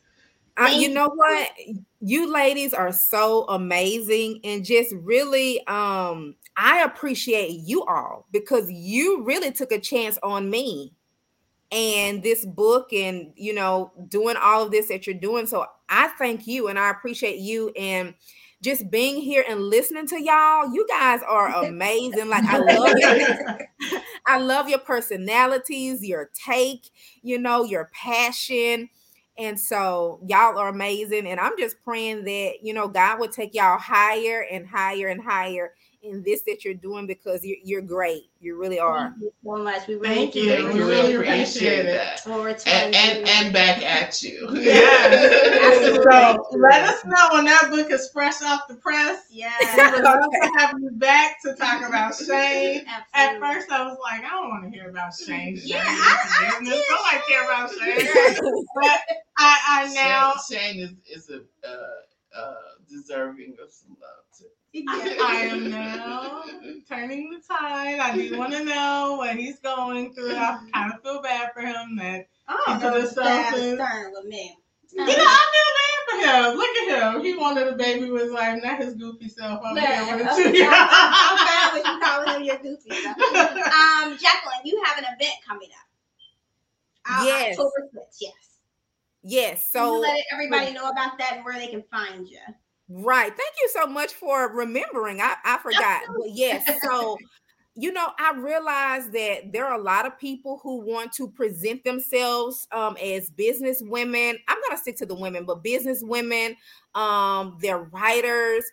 You know what? You ladies are so amazing, and just really, I appreciate you all because you really took a chance on me and this book and, you know, doing all of this that you're doing. So I thank you and I appreciate you and just being here and listening to y'all. You guys are amazing. Like, I love it. I love your personalities, your take, you know, your passion. And so y'all are amazing. And I'm just praying that, you know, God will take y'all higher and higher and higher in this that you're doing, because you're great. You really are. Thank you so much. We really Thank you. We really appreciate that. And back at you. Yeah. So let us know when that book is fresh off the press. Yeah. We'd love to have you back to talk about shame. At first I was like, I don't want to hear about shame. Yeah, I care about shame. But I now shame is a deserving of some love too. I am now turning the tide. I do want to know what he's going through. I kind of feel bad for him that stern with me. You know, I feel bad for him. Look at him. He wanted a baby with life, not his goofy self. I'm bad with him. I'm bad with you calling him your goofy self. Jacqueline, you have an event coming up. Yes. October 6th. Yes. So you let everybody know about that and where they can find you. Right. Thank you so much for remembering. I forgot. But yes. So, you know, I realized that there are a lot of people who want to present themselves as business women. I'm going to stick to the women, but business women, they're writers.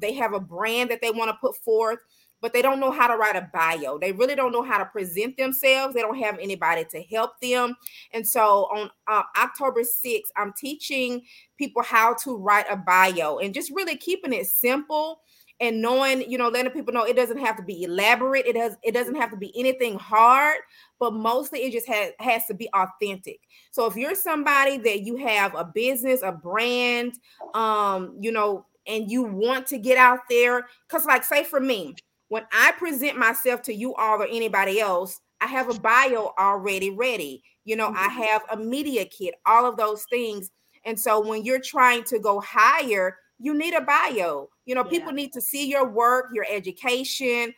They have a brand that they want to put forth, but they don't know how to write a bio. They really don't know how to present themselves. They don't have anybody to help them. And so on October 6th, I'm teaching people how to write a bio and just really keeping it simple and knowing, you know, letting people know it doesn't have to be elaborate. It doesn't have to be anything hard, but mostly it just has to be authentic. So if you're somebody that you have a business, a brand, you know, and you want to get out there, because like, say for me, when I present myself to you all or anybody else, I have a bio already ready. You know, I have a media kit, all of those things. And so when you're trying to go higher, you need a bio. You know, people need to see your work, your education,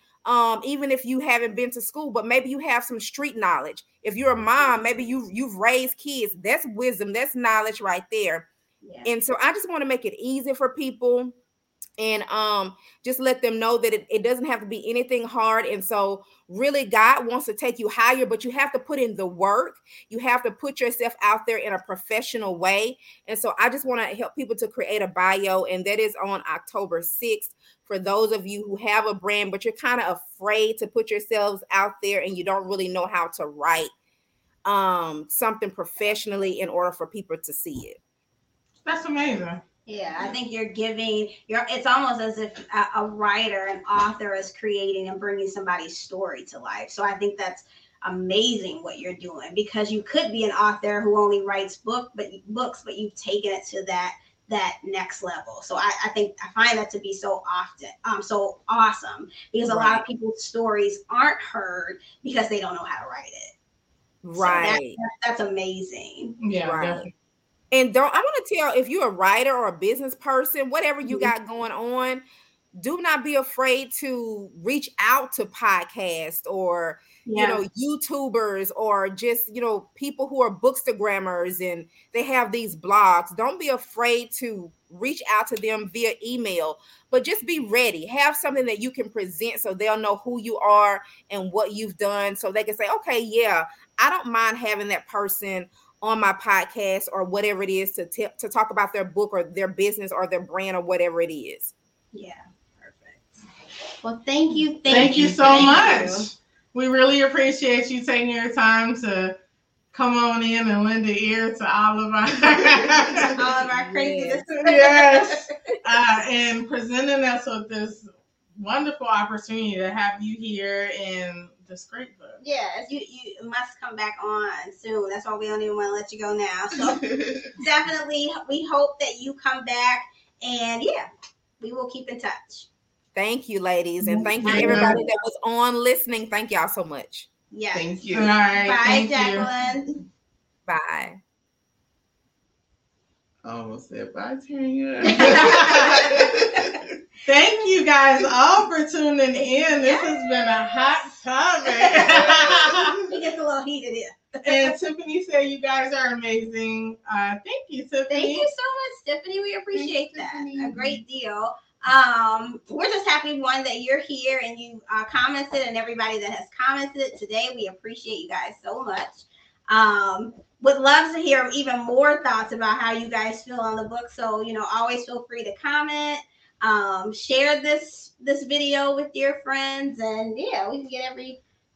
even if you haven't been to school, but maybe you have some street knowledge. If you're a mom, maybe you've raised kids. That's wisdom. That's knowledge right there. Yeah. And so I just want to make it easy for people and just let them know that it doesn't have to be anything hard. And so really God wants to take you higher, but you have to put in the work. You have to put yourself out there in a professional way. And so I just want to help people to create a bio, and that is on October 6th. For those of you who have a brand, but you're kind of afraid to put yourselves out there and you don't really know how to write something professionally in order for people to see it. That's amazing. Yeah, I think it's almost as if a writer, an author is creating and bringing somebody's story to life. So I think that's amazing what you're doing, because you could be an author who only writes books, but you've taken it to that next level. So I find that to be so often, so awesome, because a lot of people's stories aren't heard because they don't know how to write it. Right. So that's amazing. Yeah, right. Definitely. And I want to tell, if you're a writer or a business person, whatever you got going on, do not be afraid to reach out to podcasts or, you know, YouTubers or just, you know, people who are bookstagrammers and they have these blogs. Don't be afraid to reach out to them via email, but just be ready. Have something that you can present so they'll know who you are and what you've done, so they can say, okay, yeah, I don't mind having that person on my podcast or whatever it is to talk about their book or their business or their brand or whatever it is. Yeah, perfect. Well, thank you. Thank you so much. We really appreciate you taking your time to come on in and lend an ear to all of our craziness. Yes. And presenting us with this wonderful opportunity to have you here and this great book. Yes, you must come back on soon. That's why we don't even want to let you go now. So definitely, we hope that you come back. And yeah, we will keep in touch. Thank you, ladies. And thank you, everybody that was on listening. Thank y'all so much. Yeah. Thank you. All right. Bye, Jacqueline. You. Bye. I almost said bye, Tanya. Thank you guys all for tuning in. This has been a hot topic. It gets a little heated here. And Tiffany said you guys are amazing. Thank you, Tiffany. Thank you so much, Tiffany. We appreciate that. Tiffany. A great deal. We're just happy, one, that you're here and you commented, and everybody that has commented today. We appreciate you guys so much. Would love to hear even more thoughts about how you guys feel on the book. So, you know, always feel free to comment, share this video with your friends, and yeah, we can get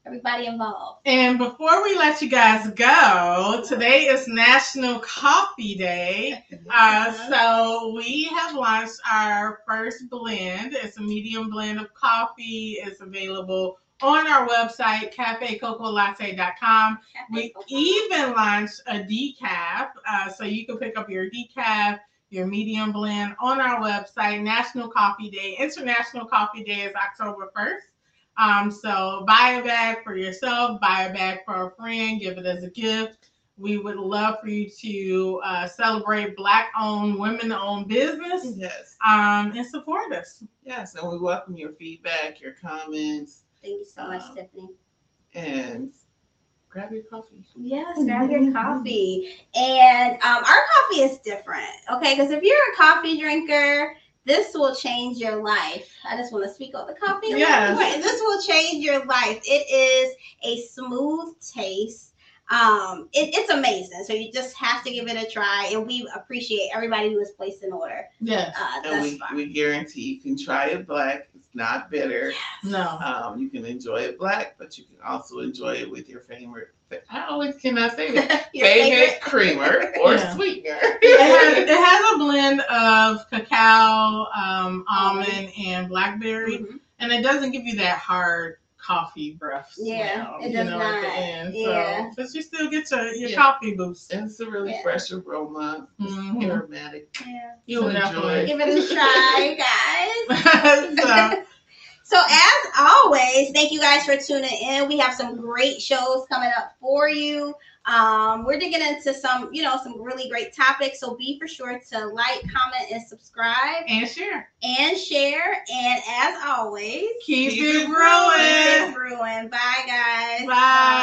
everybody involved. And before we let you guys go, today is National Coffee Day. So we have launched our first blend. It's a medium blend of coffee. It's available on our website, CafeCocoLatte.com. We even launched a decaf, so you can pick up your decaf, your medium blend on our website. National Coffee Day. International Coffee Day is October 1st. So buy a bag for yourself, buy a bag for a friend, give it as a gift. We would love for you to celebrate Black-owned, women-owned business. Yes. And support us. Yes, and we welcome your feedback, your comments. Thank you so much, Tiffany. And grab your coffee. Yes, grab your coffee. And our coffee is different, okay? Because if you're a coffee drinker, this will change your life. I just want to speak on the coffee. Yes. This will change your life. It is a smooth taste. It's amazing. So you just have to give it a try. And we appreciate everybody who has placed an order. Yes. And we guarantee you can try it black. It's not bitter. Yes. No. You can enjoy it black, but you can also enjoy it with your favorite. I always cannot say that. Favorite creamer or sweetener. It has a blend of cacao, almond, and blackberry, and it doesn't give you that hard coffee breath smell, it does not. At the end. Yeah. So, but you still get your coffee boost. And it's a really fresh aroma, aromatic. Yeah. You'll enjoy it. Give it a try, guys. So as always, thank you guys for tuning in. We have some great shows coming up for you. We're digging into some really great topics. So be for sure to like, comment, and subscribe. And share. And as always, keep it brewing. Bye, guys. Bye.